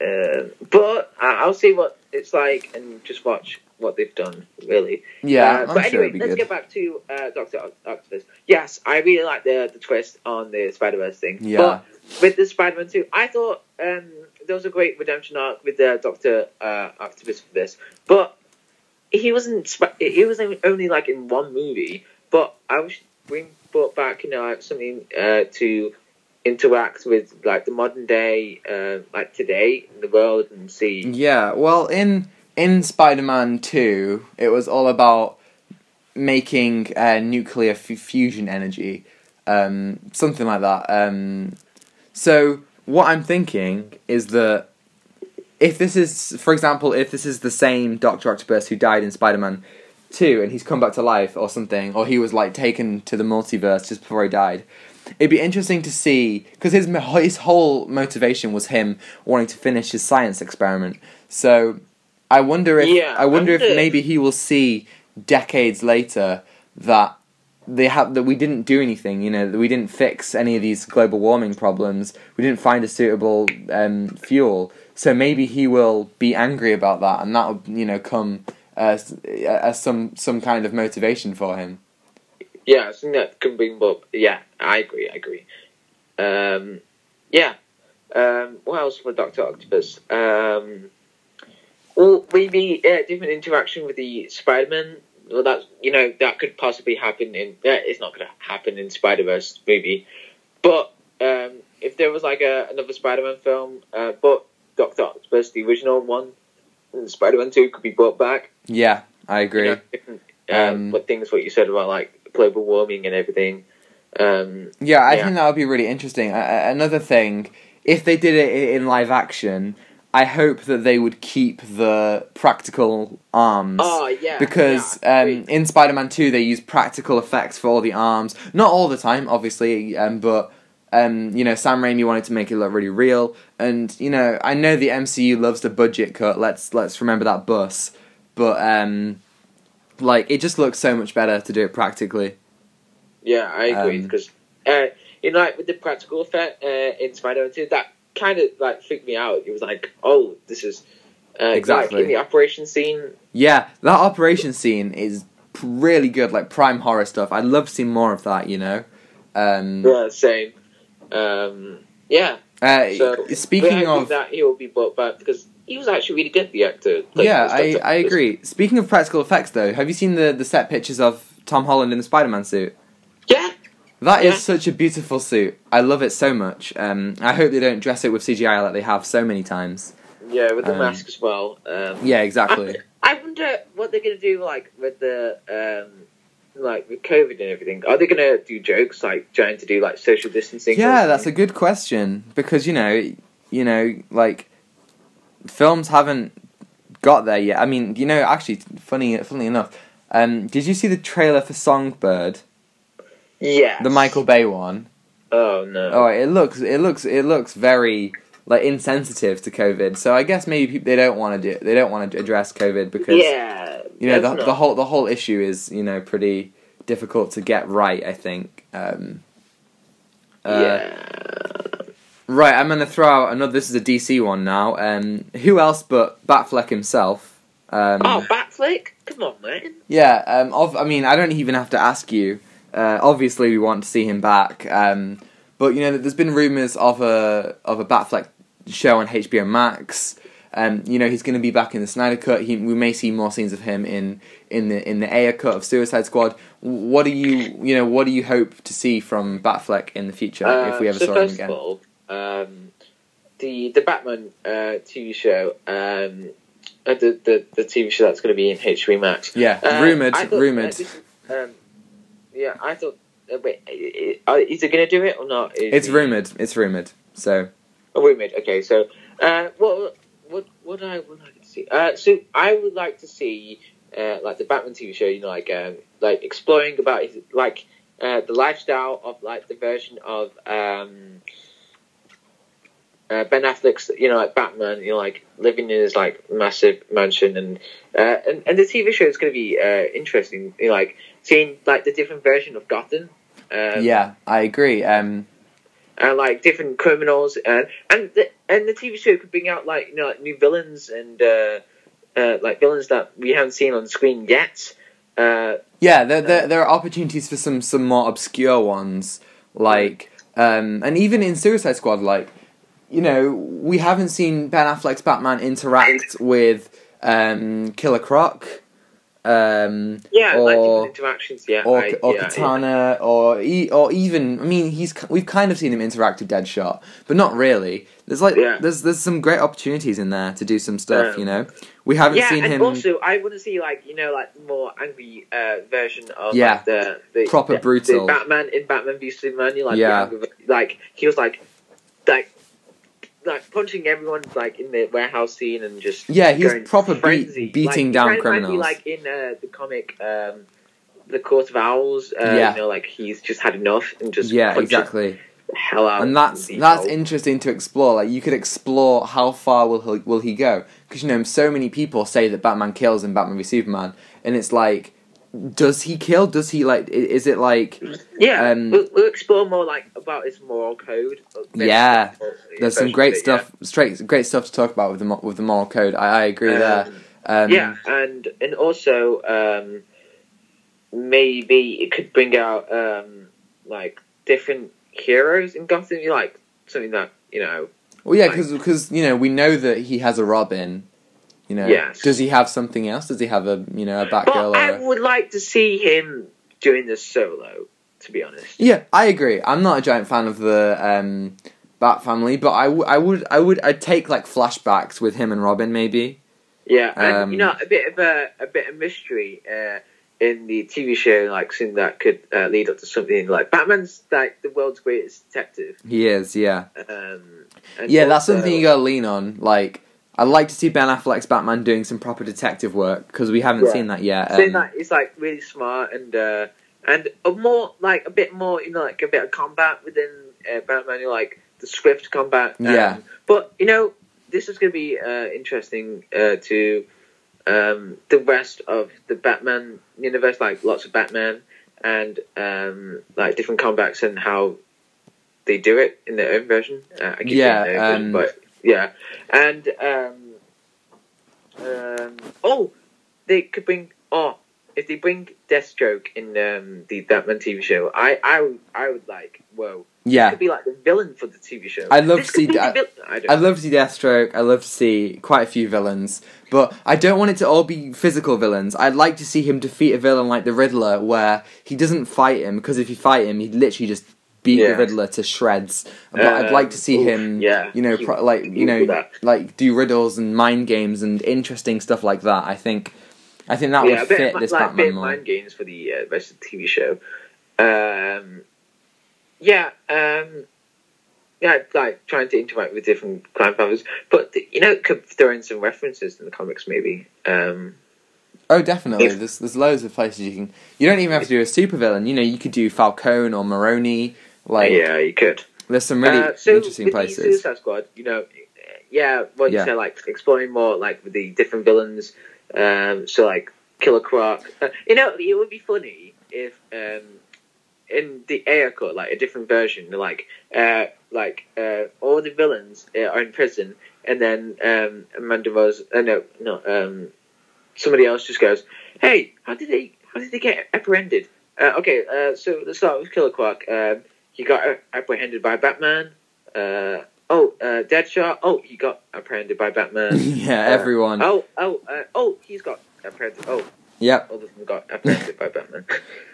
Uh, but I'll see what it's like and just watch what they've done, really. Yeah, uh, but I'm anyway, sure it'll be let's good. Get back to uh, Doctor Octopus. Yes, I really like the the twist on the Spider-Verse thing. Yeah. But with the Spider-Man two, I thought um, there was a great redemption arc with the Doctor uh, Octopus for this, but he wasn't. He was only like in one movie. But I wish we brought back, you know, like something uh, to interact with, like the modern day, uh, like today in the world, and see. Yeah. Well, in. In Spider-Man two, it was all about making uh, nuclear f- fusion energy, um, something like that. Um, so what I'm thinking is that if this is, for example, if this is the same Doctor Octopus who died in Spider-Man two and he's come back to life or something, or he was like taken to the multiverse just before he died, it'd be interesting to see, because his, his whole motivation was him wanting to finish his science experiment. So I wonder if yeah, I wonder if maybe he will see decades later that they have that we didn't do anything, you know, that we didn't fix any of these global warming problems. We didn't find a suitable um, fuel, so maybe he will be angry about that, and that will, you know, come as, as some some kind of motivation for him. Yeah, something that can bring up. Yeah, I agree. I agree. Um, yeah. Um, what else for Doctor Octopus? Um, Well, maybe a uh, different interaction with the Spider-Man. Well, that's, you know, that could possibly happen in... Uh, it's not going to happen in Spider-Verse movie. But um, if there was, like, a, another Spider-Man film, uh, but Doctor Octopus, the original one, and Spider-Man two could be brought back. Yeah, I agree. You know, different, um, um, what things, what you said about, like, global warming and everything. Um, yeah, I yeah. think that would be really interesting. Uh, another thing, if they did it in live action, I hope that they would keep the practical arms. Oh, yeah. Because yeah, um, in Spider-Man two, they use practical effects for all the arms. Not all the time, obviously, um, but, um, you know, Sam Raimi wanted to make it look really real. And, you know, I know the M C U loves the budget cut. Let's let's remember that bus. But, um, like, it just looks so much better to do it practically. Yeah, I agree. Because, um, uh, you know, like, with the practical effect uh, in Spider-Man two, that kind of like freaked me out. It was like, oh, this is uh, exactly like in the operation scene. Yeah, that operation scene is really good, like prime horror stuff. I'd love to see more of that, you know. Um, yeah, same. Um, yeah. Uh, so speaking of that, he will be brought back because he was actually really good, the actor. Like, yeah, I I agree. Speaking of practical effects, though, have you seen the the set pictures of Tom Holland in the Spider-Man suit? Yeah. That yeah. is such a beautiful suit. I love it so much. Um, I hope they don't dress it with C G I like they have so many times. Yeah, with the um, mask as well. Um, yeah, exactly. I, I wonder what they're going to do, like with the um, like with COVID and everything. Are they going to do jokes like trying to do like social distancing? Yeah, that's a good question, because you know, you know, like films haven't got there yet. I mean, you know, actually, funny, funnily enough, um, did you see the trailer for Songbird? Yeah. The Michael Bay one. Oh no. Oh, it looks it looks it looks very like insensitive to COVID. So I guess maybe people, they don't want to do they don't want to address COVID because yeah, you know the, the whole the whole issue is, you know, pretty difficult to get right, I think. Um, uh, yeah. Right, I'm going to throw out another this is a D C one now. Um, who else but Batfleck himself? Um, oh, Batfleck? Come on, man. Yeah, um of, I mean, I don't even have to ask you. Uh, obviously, we want to see him back, um, but you know, there's been rumours of a of a Batfleck show on H B O Max. Um, you know, he's going to be back in the Snyder Cut. He, we may see more scenes of him in in the in the Ayer Cut of Suicide Squad. What do you you know? What do you hope to see from Batfleck in the future uh, if we ever so saw first him again? Of all, um, the the Batman uh, T V show um, uh, the, the the T V show that's going to be in H B O Max. Yeah, um, rumoured, thought, rumoured. Um, yeah, I thought, uh, wait, is it going to do it or not? Is it's it, rumoured, it's rumoured, so... Oh, rumoured, okay, so, uh, what would what, what I would like to see? Uh, so, I would like to see, uh, like, the Batman T V show, you know, like, um, like exploring about, his, like, uh, the lifestyle of, like, the version of, um... Uh, Ben Affleck's, you know, like Batman, you know, like living in his like massive mansion, and uh, and and the T V show is going to be uh, interesting. You know, like seeing like the different version of Gotham. Um, yeah, I agree. Um, and like different criminals, and and the, and the T V show could bring out like you know like new villains and uh, uh, like villains that we haven't seen on screen yet. Uh, yeah, there, there there are opportunities for some some more obscure ones, like um, and even in Suicide Squad, like. You know, we haven't seen Ben Affleck's Batman interact with um, Killer Croc. Um, yeah, or, like different interactions, yeah. Or, I, or yeah, Katana, yeah. Or, e- or even... I mean, he's we've kind of seen him interact with Deadshot, but not really. There's like yeah. there's there's some great opportunities in there to do some stuff, um, you know? We haven't yeah, seen him... Yeah, and also, I want to see, like, you know, like, the more angry uh, version of yeah. like, the... the proper the, brutal. The Batman in Batman v Superman, you know, like, yeah. the angry, like, he was, like, like... like punching everyone like in the warehouse scene and just yeah he's proper be- beating like, down criminals like in uh, the comic um, the Court of Owls uh, yeah. you know like he's just had enough and just yeah exactly the hell out and that's that's hole. Interesting to explore like you could explore how far will he, will he go because you know so many people say that Batman kills in Batman v Superman and it's like does he kill does he like is it like yeah um, we'll, we'll explore more like about his moral code yeah there's some great bit, stuff yeah. straight great stuff to talk about with the with the moral code I, I agree um, there um, yeah and and also um, maybe it could bring out um, like different heroes in Gotham you know, like something that you know well yeah because like, because you know we know that he has a Robin. You know, yes. Does he have something else? Does he have a you know a Batgirl? Or... I would like to see him doing this solo. To be honest, yeah, I agree. I'm not a giant fan of the um, Bat family, but I, w- I would I would I'd take like flashbacks with him and Robin maybe. Yeah, and um, you know a bit of a a bit of mystery uh, in the T V show, like something that could uh, lead up to something like Batman's like the world's greatest detective. He is, yeah. Um, yeah, also... that's something you gotta lean on, like. I'd like to see Ben Affleck's Batman doing some proper detective work because we haven't yeah. seen that yet. Um, Seeing that is like really smart and uh, and a more like a bit more you know like a bit of combat within uh, Batman, you know, like the swift combat. Um, yeah. But you know this is going to be uh, interesting uh, to um, the rest of the Batman universe, like lots of Batman and um, like different combats and how they do it in their own version. Uh, I keep yeah. Saying their own um, version, but. Yeah, and um, um, oh, they could bring oh if they bring Deathstroke in um, the Batman T V show, I I I would like whoa yeah this could be like the villain for the T V show. I'd love this to see da- vil- I I'd love to see Deathstroke. I'd love to see quite a few villains, but I don't want it to all be physical villains. I'd like to see him defeat a villain like the Riddler, where he doesn't fight him because if you fight him, he'd literally just. Beat yeah. the Riddler to shreds. But um, I'd like to see oof, him, yeah. you know, he, pro- like you know, do like do riddles and mind games and interesting stuff like that. I think, I think that yeah, would fit of, this like, Batman more. A bit of mind games for the uh, rest of the T V show. Um, yeah, um, yeah, like trying to interact with different crime families, but you know, could throw in some references in the comics, maybe. Um, Oh, definitely. There's there's loads of places you can. You don't even have to do a supervillain. You know, you could do Falcone or Maroni. Like yeah, you could. There's some really uh, so interesting with places. The Suicide Squad, you know, yeah. What yeah. you say, like exploring more, like with the different villains. Um, so like Killer Croc. Uh, you know, it would be funny if um, in the Air Cut, like a different version, like uh, like uh, all the villains are in prison, and then um, Amanda Rose. Uh, no, no. Um, Somebody else just goes, "Hey, how did they? How did they get apprehended?" Uh, okay, uh, so let's start with Killer Croc. Um, he got apprehended by Batman. Uh, oh, uh, Deadshot. Oh, he got apprehended by Batman. yeah, uh, everyone. Oh, oh, uh, oh, he's got apprehended. Oh, yeah. All of them got apprehended by Batman.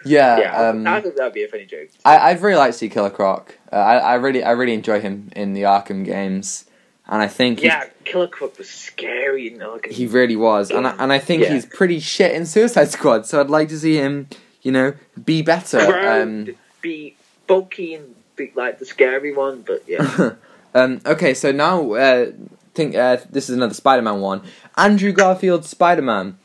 yeah, yeah. Um, I thought that'd be a funny joke. I, I've really liked to see Killer Croc. Uh, I, I really, I really enjoy him in the Arkham games. And I think yeah, Killer Croc was scary in the He really was, and I, and I think yeah. he's pretty shit in Suicide Squad. So I'd like to see him, you know, be better, Crowd, um, be bulky and be like the scary one. But yeah. um, okay, so now uh, think uh, this is another Spider-Man one. Andrew Garfield's Spider-Man.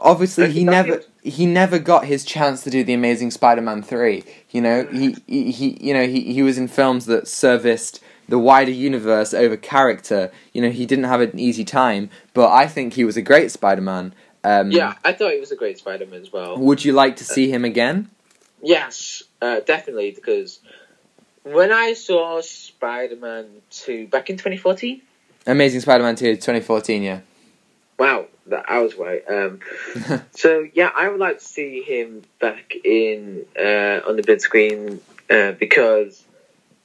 Obviously, Andrew he Garfield. never. He never got his chance to do the Amazing Spider-Man three. You know, he, he, he you know, he, he was in films that serviced the wider universe over character. You know, he didn't have an easy time, but I think he was a great Spider-Man. Um, yeah, I thought he was a great Spider-Man as well. Would you like to see him again? Yes, uh, definitely, because when I saw Spider-Man two back in twenty fourteen... Amazing Spider-Man two, twenty fourteen, yeah. Wow. That I was right. Um, so yeah, I would like to see him back in uh, on the big screen uh, because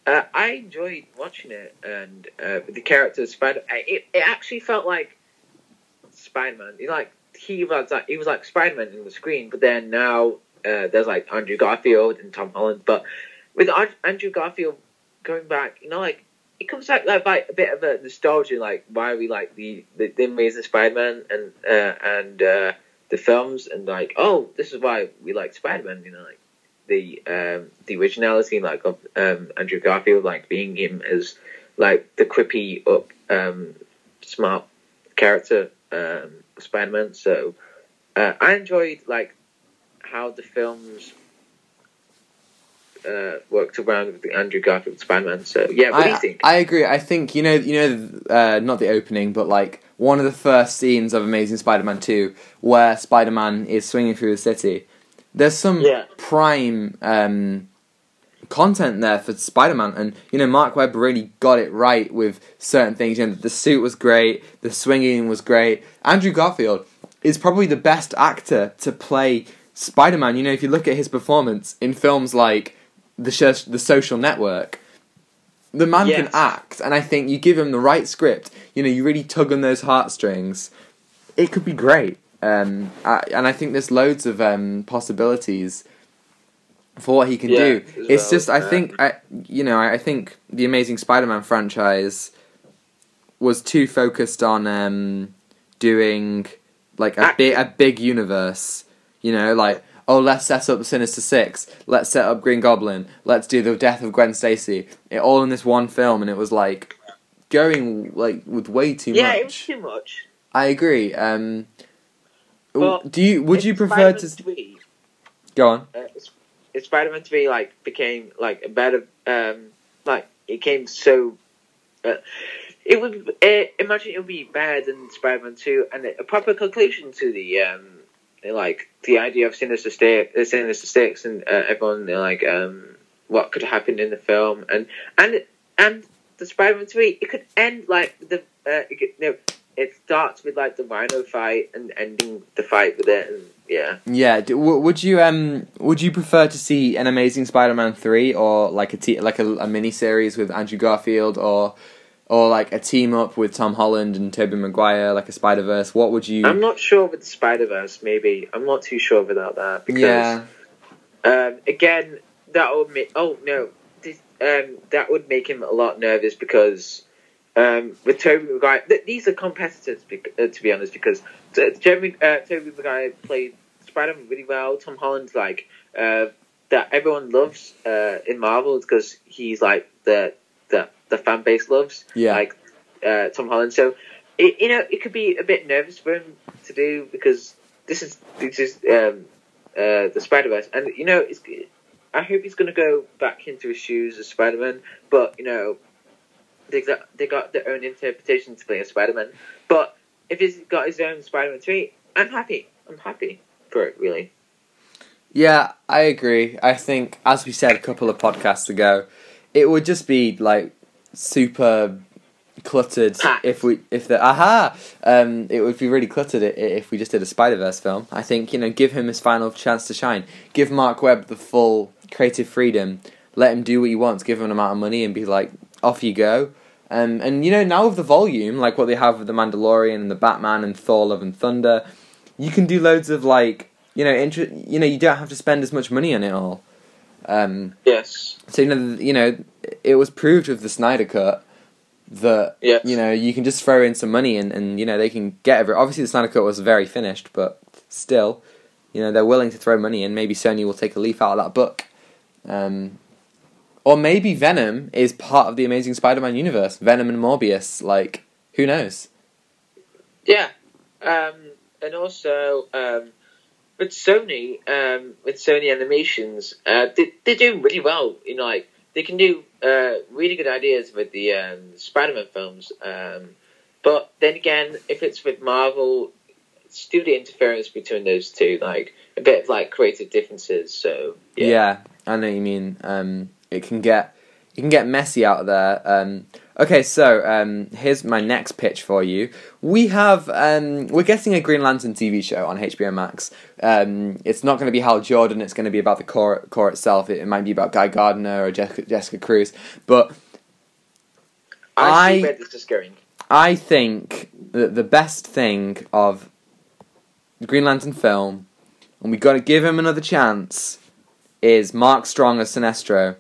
uh, I enjoyed watching it, and uh, the character Spider, it, it actually felt like Spider-Man. He like he was like he was like Spider-Man in the screen, but then now uh, there's like Andrew Garfield and Tom Holland. But with Andrew Garfield going back, you know, like. It comes back like, like a bit of a nostalgia, like why we like the the, the Amazing Spider-Man and uh, and uh, the films, and like oh, this is why we like Spider-Man, you know, like the um, the originality, like of um, Andrew Garfield, like being him as like the quippy up um, smart character um, Spider-Man. So uh, I enjoyed like how the films. Uh, worked around with the Andrew Garfield Spider-Man, so yeah, what I, do you think? I agree. I think, you know, you know, uh, not the opening, but like one of the first scenes of Amazing Spider-Man two, where Spider-Man is swinging through the city. There's some yeah. prime um, content there for Spider-Man, and you know, Mark Webb really got it right with certain things. You know, the suit was great, the swinging was great. Andrew Garfield is probably the best actor to play Spider-Man. You know, if you look at his performance in films like The sh- the Social Network, the man yes. can act, and I think you give him the right script. You know, you really tug on those heartstrings. It could be great, um, I, and I think there's loads of um, possibilities for what he can yeah, do. It's well, just, I um, think, I you know, I, I think the Amazing Spider-Man franchise was too focused on um, doing like a big a big universe. You know, like. Oh, let's set up Sinister Six, let's set up Green Goblin, let's do the death of Gwen Stacy. It all in this one film, and it was, like, going, like, with way too yeah, much. Yeah, it was too much. I agree. Um, well, do you, would you prefer Spider-Man to... three, Go on. Uh, if Spider-Man three, like, became, like, a better... Um, like, it came so... Uh, it would... Uh, imagine it would be better than Spider-Man two, and a proper conclusion to the... Um, like the idea of Sinister Six, Sinister Six, and uh, everyone like um, what could happen in the film, and and and the Spider-Man three, it could end like the uh, it, could, no, it starts with like the Rhino fight and ending the fight with it, and yeah. Yeah, w- would you um would you prefer to see an Amazing Spider-Man three or like a t- like a, a mini series with Andrew Garfield or or like a team up with Tom Holland and Tobey Maguire, like a Spider-Verse? What would you... I'm not sure with the Spider-Verse, maybe. I'm not too sure without that, because... Yeah. Um, again, that would make... Oh, no. This, um, that would make him a lot nervous, because um, with Tobey Maguire... Th- these are competitors, bec- uh, to be honest, because t- Jeremy, uh, Tobey Maguire played Spider-Man really well. Tom Holland's, like, uh, that everyone loves uh, in Marvel, because he's, like, the... the the fan base loves, yeah. like uh, Tom Holland. So, it, you know, it could be a bit nervous for him to do, because this is this is um, uh, the Spider-Verse, and you know, it's, I hope he's going to go back into his shoes as Spider-Man. But you know, they got they got their own interpretation to play as Spider-Man. But if he's got his own Spider-Man three, I'm happy. I'm happy for it, really. Yeah, I agree. I think, as we said a couple of podcasts ago, it would just be like super cluttered if we if the aha um it would be really cluttered if we just did a Spider-Verse film. I think, you know, give him his final chance to shine. Give Mark Webb the full creative freedom. Let him do what he wants. Give him an amount of money and be like, off you go. Um, and you know, now with the volume, like what they have with the Mandalorian and the Batman and Thor: Love and Thunder, you can do loads of like you know inter- you know you don't have to spend as much money on it all. Um, yes. So you know, you know, it was proved with the Snyder Cut that, yeah. you know, you can just throw in some money and, and you know, they can get every... Obviously, the Snyder Cut was very finished, but still, you know, they're willing to throw money in. Maybe Sony will take a leaf out of that book. Um, or maybe Venom is part of the Amazing Spider-Man universe. Venom and Morbius, like, who knows? Yeah. Um, and also... Um... But Sony, um, with Sony Animations, uh, they they do really well. You know, like they can do uh, really good ideas with the um, Spider-Man films. Um, but then again, if it's with Marvel, studio interference between those two, like a bit of like creative differences. So yeah, yeah I know what you mean. Um, it can get it can get messy out there. Um, okay, so um, here's my next pitch for you. We have um, we're getting a Green Lantern T V show on H B O Max. Um, it's not going to be Hal Jordan. It's going to be about the core core itself. It, it might be about Guy Gardner or Jessica, Jessica Cruz. But I, I see where this is going. I think that the best thing of the Green Lantern film, and we got to give him another chance, is Mark Strong as Sinestro.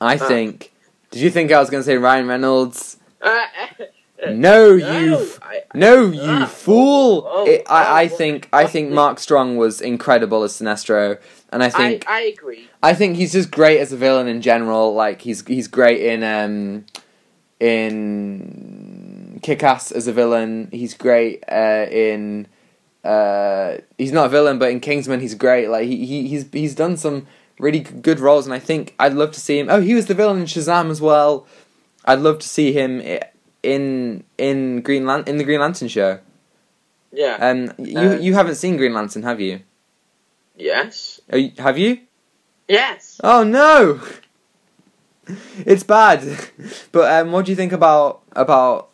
I oh. think. Did you think I was going to say Ryan Reynolds? Uh, no, you, f- I, I, no, you uh, fool! Oh, it, I, I think, I think Mark Strong was incredible as Sinestro, and I think I, I agree. I think he's just great as a villain in general. Like he's he's great in um, in Kick-Ass as a villain. He's great uh, in uh, he's not a villain, but in Kingsman he's great. Like he, he he's he's done some really good roles, and I think I'd love to see him. Oh, he was the villain in Shazam as well. I'd love to see him in in Green Lan- in the Green Lantern show. Yeah. Um, you um, you haven't seen Green Lantern, have you? Yes. Are you, have you? Yes. Oh no, it's bad. But um, what do you think about about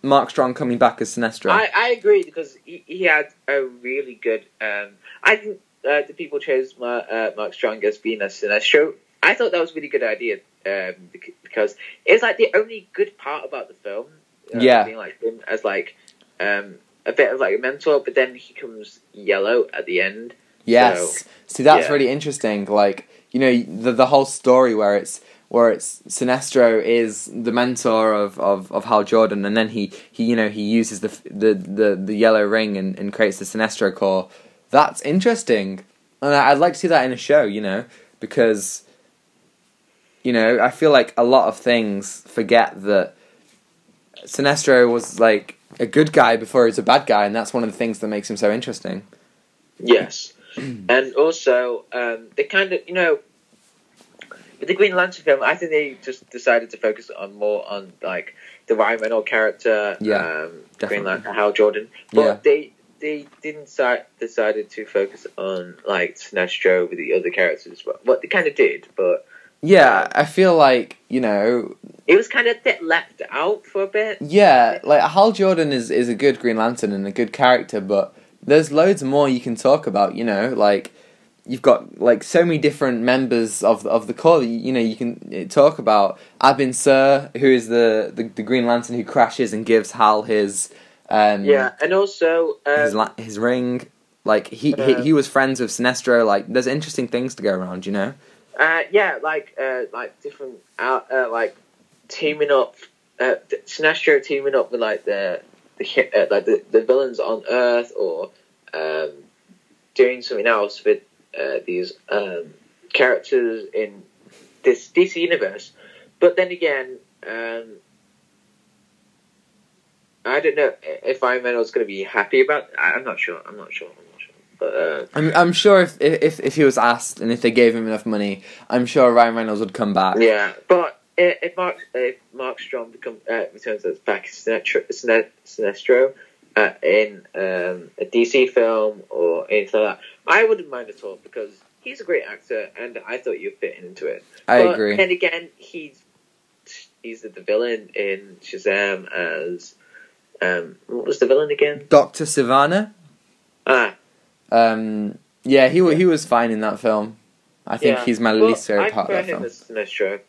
Mark Strong coming back as Sinestro? I, I agree because he, he had a really good. Um, I didn't. Uh, the people chose my, uh, Mark Strong as being a Sinestro. I thought that was a really good idea um, because it's like the only good part about the film. Uh, yeah, being like him as like um, a bit of like a mentor, but then he comes yellow at the end. Yes, so, see that's yeah. really interesting. Like you know the the whole story where it's where it's Sinestro is the mentor of, of, of Hal Jordan, and then he, he you know he uses the the the, the yellow ring and, and creates the Sinestro core. That's interesting, and I'd like to see that in a show, you know, because, you know, I feel like a lot of things forget that Sinestro was, like, a good guy before he was a bad guy, and that's one of the things that makes him so interesting. Yes, and also, um, they kind of, you know, with the Green Lantern film, I think they just decided to focus on more on, like, the Ryan Reynolds character, yeah, um, Green Lantern, Hal Jordan, but yeah. they... They didn't decide, decided to focus on like Sinestro with the other characters as well. Well, they kind of did, but yeah, um, I feel like you know it was kind of a bit left out for a bit. Yeah, like Hal Jordan is, is a good Green Lantern and a good character, but there's loads more you can talk about. You know, like you've got like so many different members of of the core. You, you know, you can talk about Abin Sur, who is the, the the Green Lantern who crashes and gives Hal his. Um, yeah, and also um, his, la- his ring, like he, uh, he he was friends with Sinestro. Like, there's interesting things to go around, you know. Uh, yeah, like uh, like different uh, uh, like teaming up, uh, Sinestro teaming up with like the the uh, like the, the villains on Earth, or um, doing something else with uh, these um, characters in this D C universe. But then again. Um, I don't know if Ryan Reynolds going to be happy about. I'm not sure. I'm not sure. I'm not sure. But uh, I'm I'm sure if, if if he was asked and if they gave him enough money, I'm sure Ryan Reynolds would come back. Yeah, but if Mark if Mark Strong becomes uh, returns as back as Sinestro, Sinestro uh, in um, a D C film or anything like that, I wouldn't mind at all because he's a great actor and I thought you'd fit into it. I but agree. And again, he's he's the villain in Shazam as. Um, what was the villain again? Doctor Sivana. Ah. Um. Yeah, he he was fine in that film. I think yeah. he's my well, least favorite part of that film. I prefer him as Sinestro.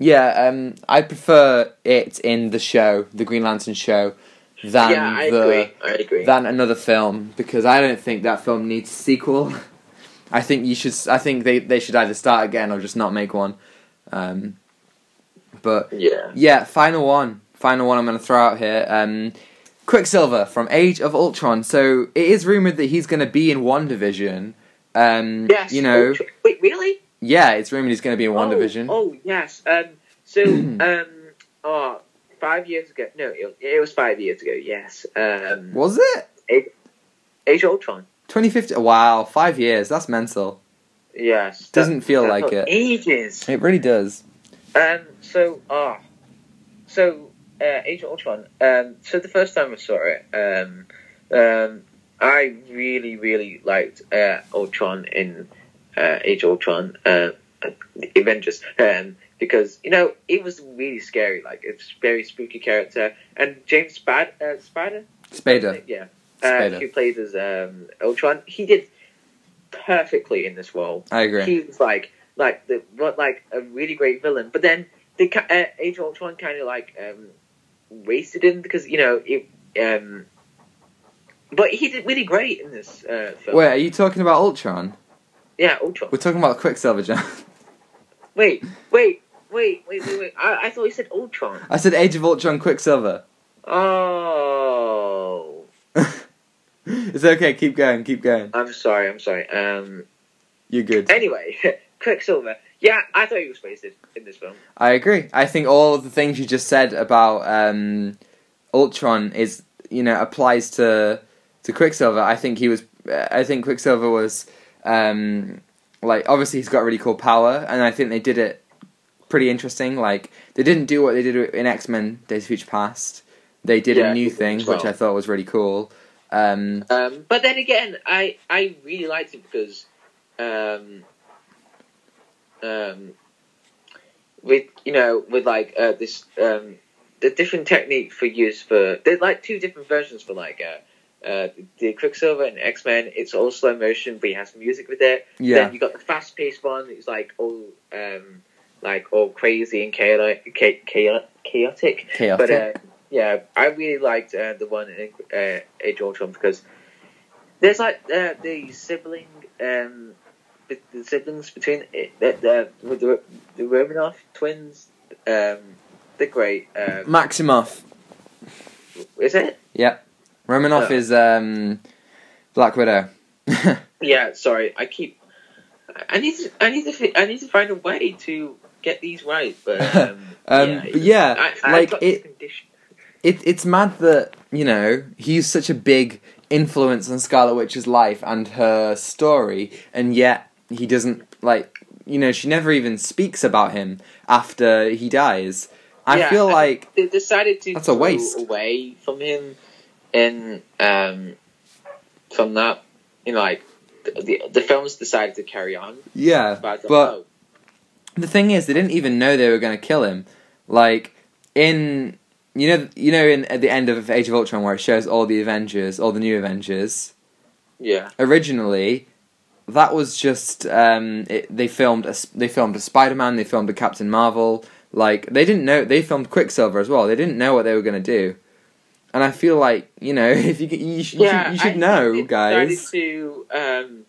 Yeah. Um. I prefer it in the show, the Green Lantern show, than yeah, I the agree. I agree. than another film because I don't think that film needs a sequel. I think you should. I think they, they should either start again or just not make one. Um. But yeah, yeah final one. Final one I'm going to throw out here. Um, Quicksilver from Age of Ultron. So it is rumoured that he's going to be in WandaVision. Um, yes. You know, Ultron. Wait, really? Yeah, it's rumoured he's going to be in WandaVision. Oh, oh yes. Um, so, um, oh, five years ago. No, it, it was five years ago, yes. Um, was it? Age, Age of Ultron. twenty fifteen. Wow, five years. That's mental. Yes. Doesn't feel like it. Ages. It really does. Um. So, ah. Oh, so, uh, Age of Ultron. Um. So the first time I saw it, um, um, I really, really liked uh, Ultron in uh, Age of Ultron, uh, Avengers, um, because you know it was really scary. Like it's a very spooky character, and James Spad uh, Spider. Spader. Yeah. Uh, who plays as um, Ultron? He did perfectly in this role. I agree. He was like, like the like a really great villain. But then the uh, Age of Ultron kind of like um, wasted him because you know it. Um, but he did really great in this uh, film. Wait, are you talking about Ultron? Yeah, Ultron. We're talking about Quicksilver, John. Wait, wait, wait, wait, wait, wait! I, I thought you said Ultron. I said Age of Ultron, Quicksilver. Oh. It's okay, keep going, keep going. I'm sorry, I'm sorry. Um, You're good. Anyway, Quicksilver. Yeah, I thought he was wasted in this film. I agree. I think all of the things you just said about um, Ultron is, you know, applies to to Quicksilver. I think he was, I think Quicksilver was, um, like, obviously he's got really cool power, and I think they did it pretty interesting. Like, they didn't do what they did in X-Men Days of Future Past. They did yeah, a new thing, well. which I thought was really cool. Um, um, but then again, I, I really liked it because, um, um, with you know with like uh, this um, the different technique for use for there's like two different versions for like uh, uh, the Quicksilver and X-Men. It's all slow motion, but you have some music with it. Yeah. Then you got the fast paced one. It's like all um, like all crazy and chaotic, chaotic, chaotic. chaotic. But, uh, yeah, I really liked uh, the one in uh, Age of Ultron because there's like uh, the sibling, um, the siblings between it, the, the, the, the Romanoff twins, um, the great um, Maximoff. Is it? Yeah, Romanoff oh. is um, Black Widow. Yeah, sorry, I keep. I need to. I need to. I need to find a way to get these right, but um, um, yeah, but yeah I, like got it. This condition. It, it's mad that, you know, he's such a big influence on Scarlet Witch's life and her story, and yet he doesn't, like, you know, she never even speaks about him after he dies. I yeah, feel like they decided to that's a waste. Go away from him and um, from that, you know, like, the, the, the films decided to carry on. Yeah, but know. the thing is, they didn't even know they were going to kill him. Like, in... You know, you know, in at the end of Age of Ultron, where it shows all the Avengers, all the new Avengers. Yeah. Originally, that was just um, it, they filmed a they filmed a Spider-Man, they filmed a Captain Marvel. Like they didn't know they filmed Quicksilver as well. They didn't know what they were going to do, and I feel like you know if you you, you yeah, should you should I know they guys. To, um,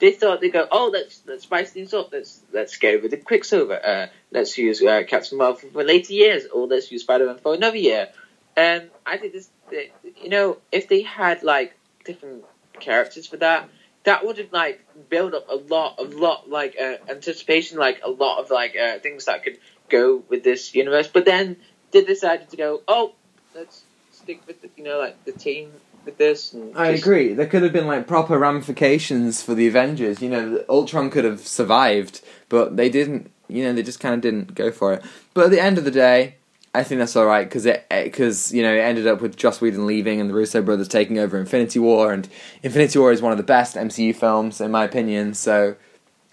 they thought they go oh let's let's spice things up let's let's go with the Quicksilver. Uh, Let's use uh, Captain Marvel for later years, or let's use Spider-Man for another year. Um, I think this, you know, if they had like different characters for that, that would have like built up a lot, a lot like uh, anticipation, like a lot of like uh, things that could go with this universe. But then they decided to go, oh, let's stick with the, you know, like the team with this. And I just... agree. There could have been like proper ramifications for the Avengers. You know, Ultron could have survived, but they didn't. You know, they just kind of didn't go for it. But at the end of the day, I think that's all right because it, because you know, it ended up with Joss Whedon leaving and the Russo brothers taking over Infinity War, and Infinity War is one of the best M C U films in my opinion. So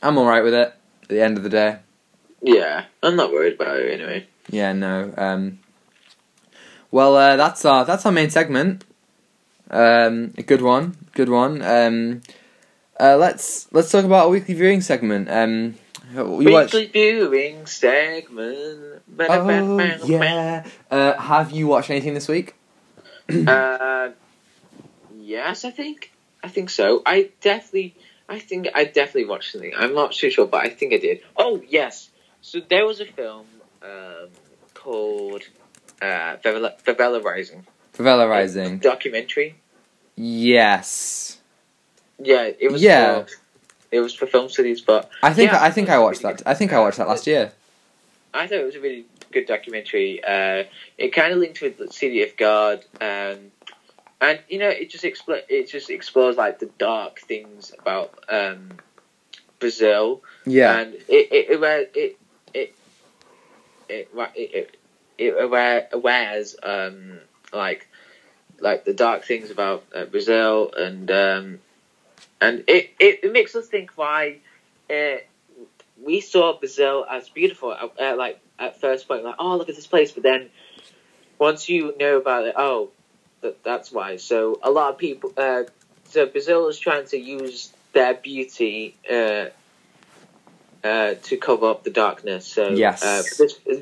I'm all right with it at the end of the day. Yeah, I'm not worried about it anyway. Yeah, no. Um, well, uh, that's our that's our main segment. Um, a good one, good one. Um, uh, let's let's talk about our weekly viewing segment. Um, We Weekly watch... viewing segment. Oh, yeah. Uh, have you watched anything this week? uh, yes, I think. I think so. I definitely. I think I definitely watched something. I'm not too sure, but I think I did. Oh yes. So there was a film um, called uh, Favela, Favela Rising. Favela Rising. Documentary. Yes. Yeah, it was. Yeah. For, it was for film studies, but I think yeah, I think I watched really that. Good. I think I watched that last year. I thought it was a really good documentary. Uh, it kind of linked with the City of God, um, and you know, it just expl- it just explores like the dark things about um, Brazil. Yeah, and it it it it it it, it, it aware, awares um, like like the dark things about uh, Brazil, and um, and it, it it makes us think why. Uh, We saw Brazil as beautiful, uh, like at first point, like oh look at this place. But then, once you know about it, oh, that that's why. So a lot of people, uh, so Brazil is trying to use their beauty uh, uh, to cover up the darkness. So yes, uh,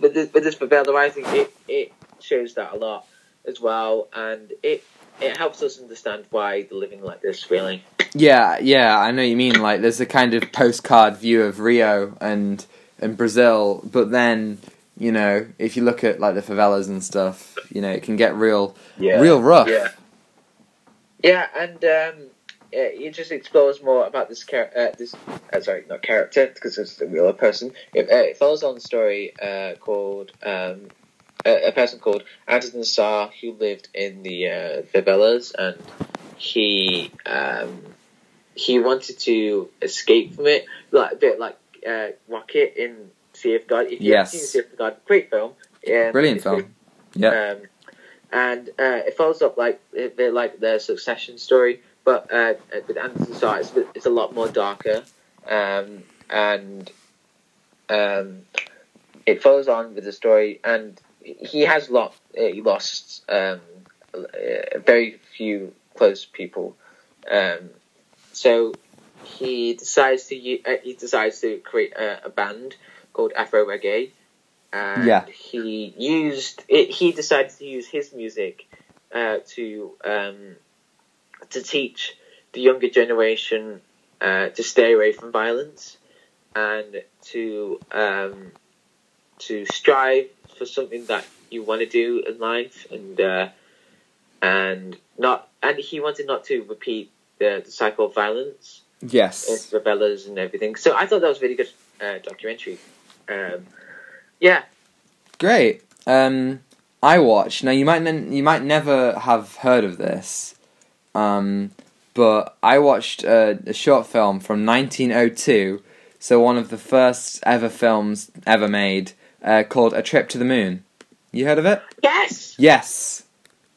but this but this Favela Rising, it it shows that a lot as well, and it it helps us understand why they're living like this, really. Yeah, yeah, I know what you mean. Like, there's a kind of postcard view of Rio and and Brazil, but then, you know, if you look at like the favelas and stuff, you know, it can get real, yeah. real rough. Yeah, yeah, and um, it just explores more about this character. Uh, this, uh, sorry, not character, because it's a real person. It, uh, it follows on a story uh, called um, a, a person called Anderson Saar, who lived in the uh, favelas, and he. Um, He wanted to escape from it, like a bit like uh, Rocket in Sea of God. If you yes. haven't seen Sea of God, great film. Um, Brilliant film. Yeah. Um, and uh, it follows up like a bit like the Succession story, but uh, with Anderson Saar, it's, it's a lot more darker. Um, and um, it follows on with the story, and he has lot, he lost um, very few close people. Um, So he decides to uh, he decides to create a, a band called Afro Reggae, and yeah. he used it, he decided to use his music uh, to um, to teach the younger generation uh, to stay away from violence and to um, to strive for something that you want to do in life, and uh, and not and he wanted not to repeat. The, the cycle of violence, yes, favelas and everything. So I thought that was a really good uh, documentary. Um, yeah, great. Um, I watched. Now you might ne- you might never have heard of this, um, but I watched a, a short film from nineteen oh two. So one of the first ever films ever made, uh, called A Trip to the Moon. You heard of it? Yes. Yes.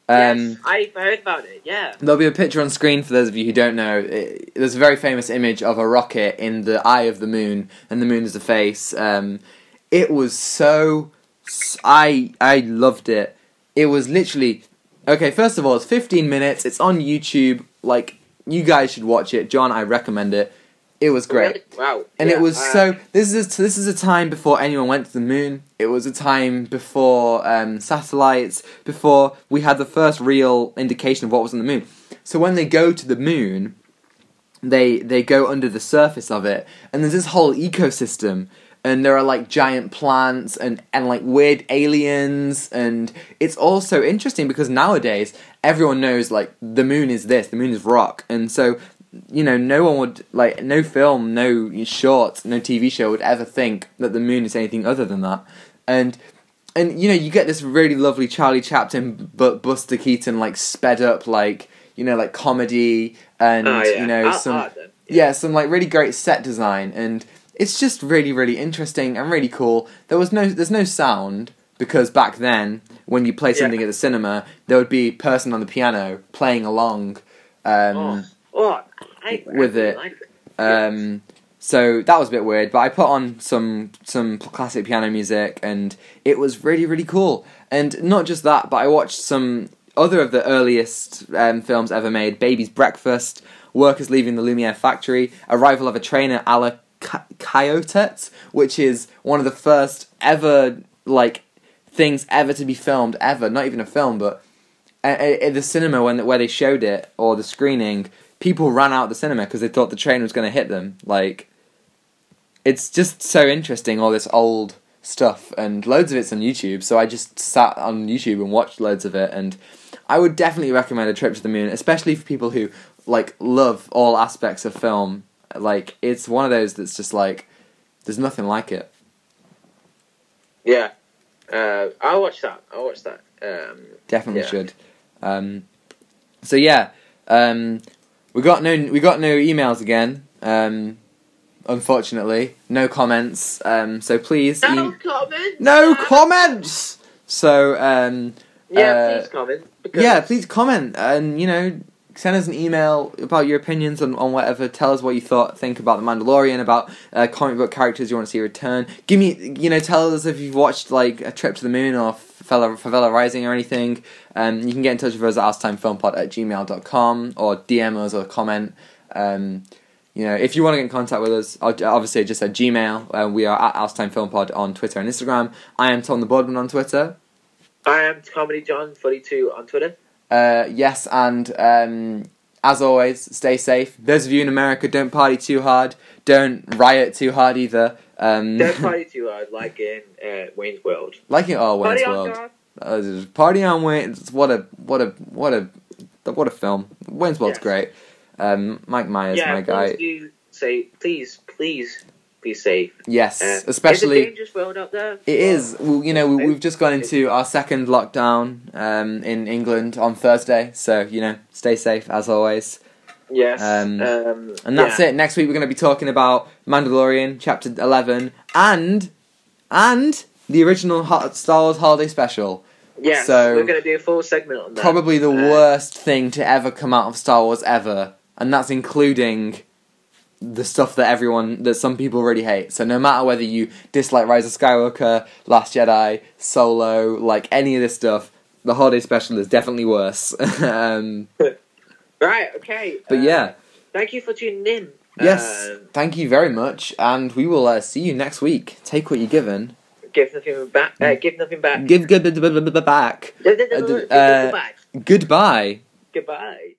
Um, yes, I heard about it, yeah. There'll be a picture on screen for those of you who don't know. It, there's a very famous image of a rocket in the eye of the moon, and the moon is the face. Um, it was so... I I loved it. It was literally... Okay, first of all, it's fifteen minutes. It's on YouTube. Like, you guys should watch it. John, I recommend it. It was great. Really? Wow. And yeah, it was uh, so... This is, a, this is a time before anyone went to the moon. It was a time before um, satellites, before we had the first real indication of what was on the moon. So when they go to the moon, they they go under the surface of it, and there's this whole ecosystem, and there are like giant plants and, and like weird aliens, and it's all so interesting because nowadays everyone knows like the moon is this, the moon is rock, and so you know, no one would, like, no film, no short, no T V show would ever think that the moon is anything other than that. And, and you know, you get this really lovely Charlie Chaplin, but Buster Keaton, like, sped up, like, you know, like, comedy, and, oh, yeah. you know, I'll, some, I'll, yeah. yeah, some, like, really great set design, and it's just really, really interesting and really cool. There was no, there's no sound, because back then, when you play something yeah. at the cinema, there would be a person on the piano playing along, um... Oh. Oh, I, with I it, like it. Um, yes. So that was a bit weird, but I put on some some classic piano music, and it was really really cool. And not just that, but I watched some other of the earliest um, films ever made: Baby's Breakfast, Workers Leaving the Lumiere Factory, Arrival of a Train a la Coyotet, which is one of the first ever like things ever to be filmed ever. Not even a film, but at, at the cinema when where they showed it or the screening. People ran out of the cinema because they thought the train was going to hit them. Like, it's just so interesting, all this old stuff, and loads of it's on YouTube, so I just sat on YouTube and watched loads of it, and I would definitely recommend A Trip to the Moon, especially for people who, like, love all aspects of film. Like, it's one of those that's just, like, there's nothing like it. Yeah. Uh, I'll watch that. I'll watch that. Um, Definitely yeah. should. Um, so, yeah. Um, we got no we got no emails again, um, unfortunately. No comments. Um, so, please... No e- comments! No comments! So, um... Yeah, uh, please comment. Yeah, please comment. And, you know... Send us an email about your opinions on, on whatever. Tell us what you thought, think about The Mandalorian, about uh, comic book characters you want to see return. Give me, you know, tell us if you've watched, like, A Trip to the Moon or Favela, Favela Rising or anything. Um, you can get in touch with us at outtatimefilmpod at gmail dot com or D M us or comment. Um, you know, if you want to get in contact with us, obviously just at Gmail. Uh, we are at outtatimefilmpod on Twitter and Instagram. I am Tom the Boardman on Twitter. I am Comedy John forty-two on Twitter. Uh, yes, and um, as always, stay safe. Those of you in America, don't party too hard. Don't riot too hard either. Um, don't party too hard, like in uh, Wayne's World. Like in oh, Wayne's World. Party on, God. Uh, party on Wayne's. What a what a what a what a film. Wayne's World's yes. great. Um, Mike Myers, yeah, my guy. Do say, please, please. Be safe. Yes, uh, especially. It's a dangerous world out there. It is. Well, you know, we, we've just gone into our second lockdown um, in England on Thursday, so you know, stay safe as always. Yes. Um, um, and that's yeah. it. Next week we're going to be talking about Mandalorian Chapter eleven and and the original Star Wars Holiday Special. Yeah. So we're going to do a full segment on that. Probably the uh, worst thing to ever come out of Star Wars ever, and that's including the stuff that everyone, that some people really hate. So no matter whether you dislike Rise of Skywalker, Last Jedi, Solo, like any of this stuff, the holiday special is definitely worse. um, right, okay. But uh, yeah. Thank you for tuning in. Yes, um, thank you very much, and we will uh, see you next week. Take what you're given. Give nothing back. Uh, give nothing back. Give good back. Goodbye. Goodbye.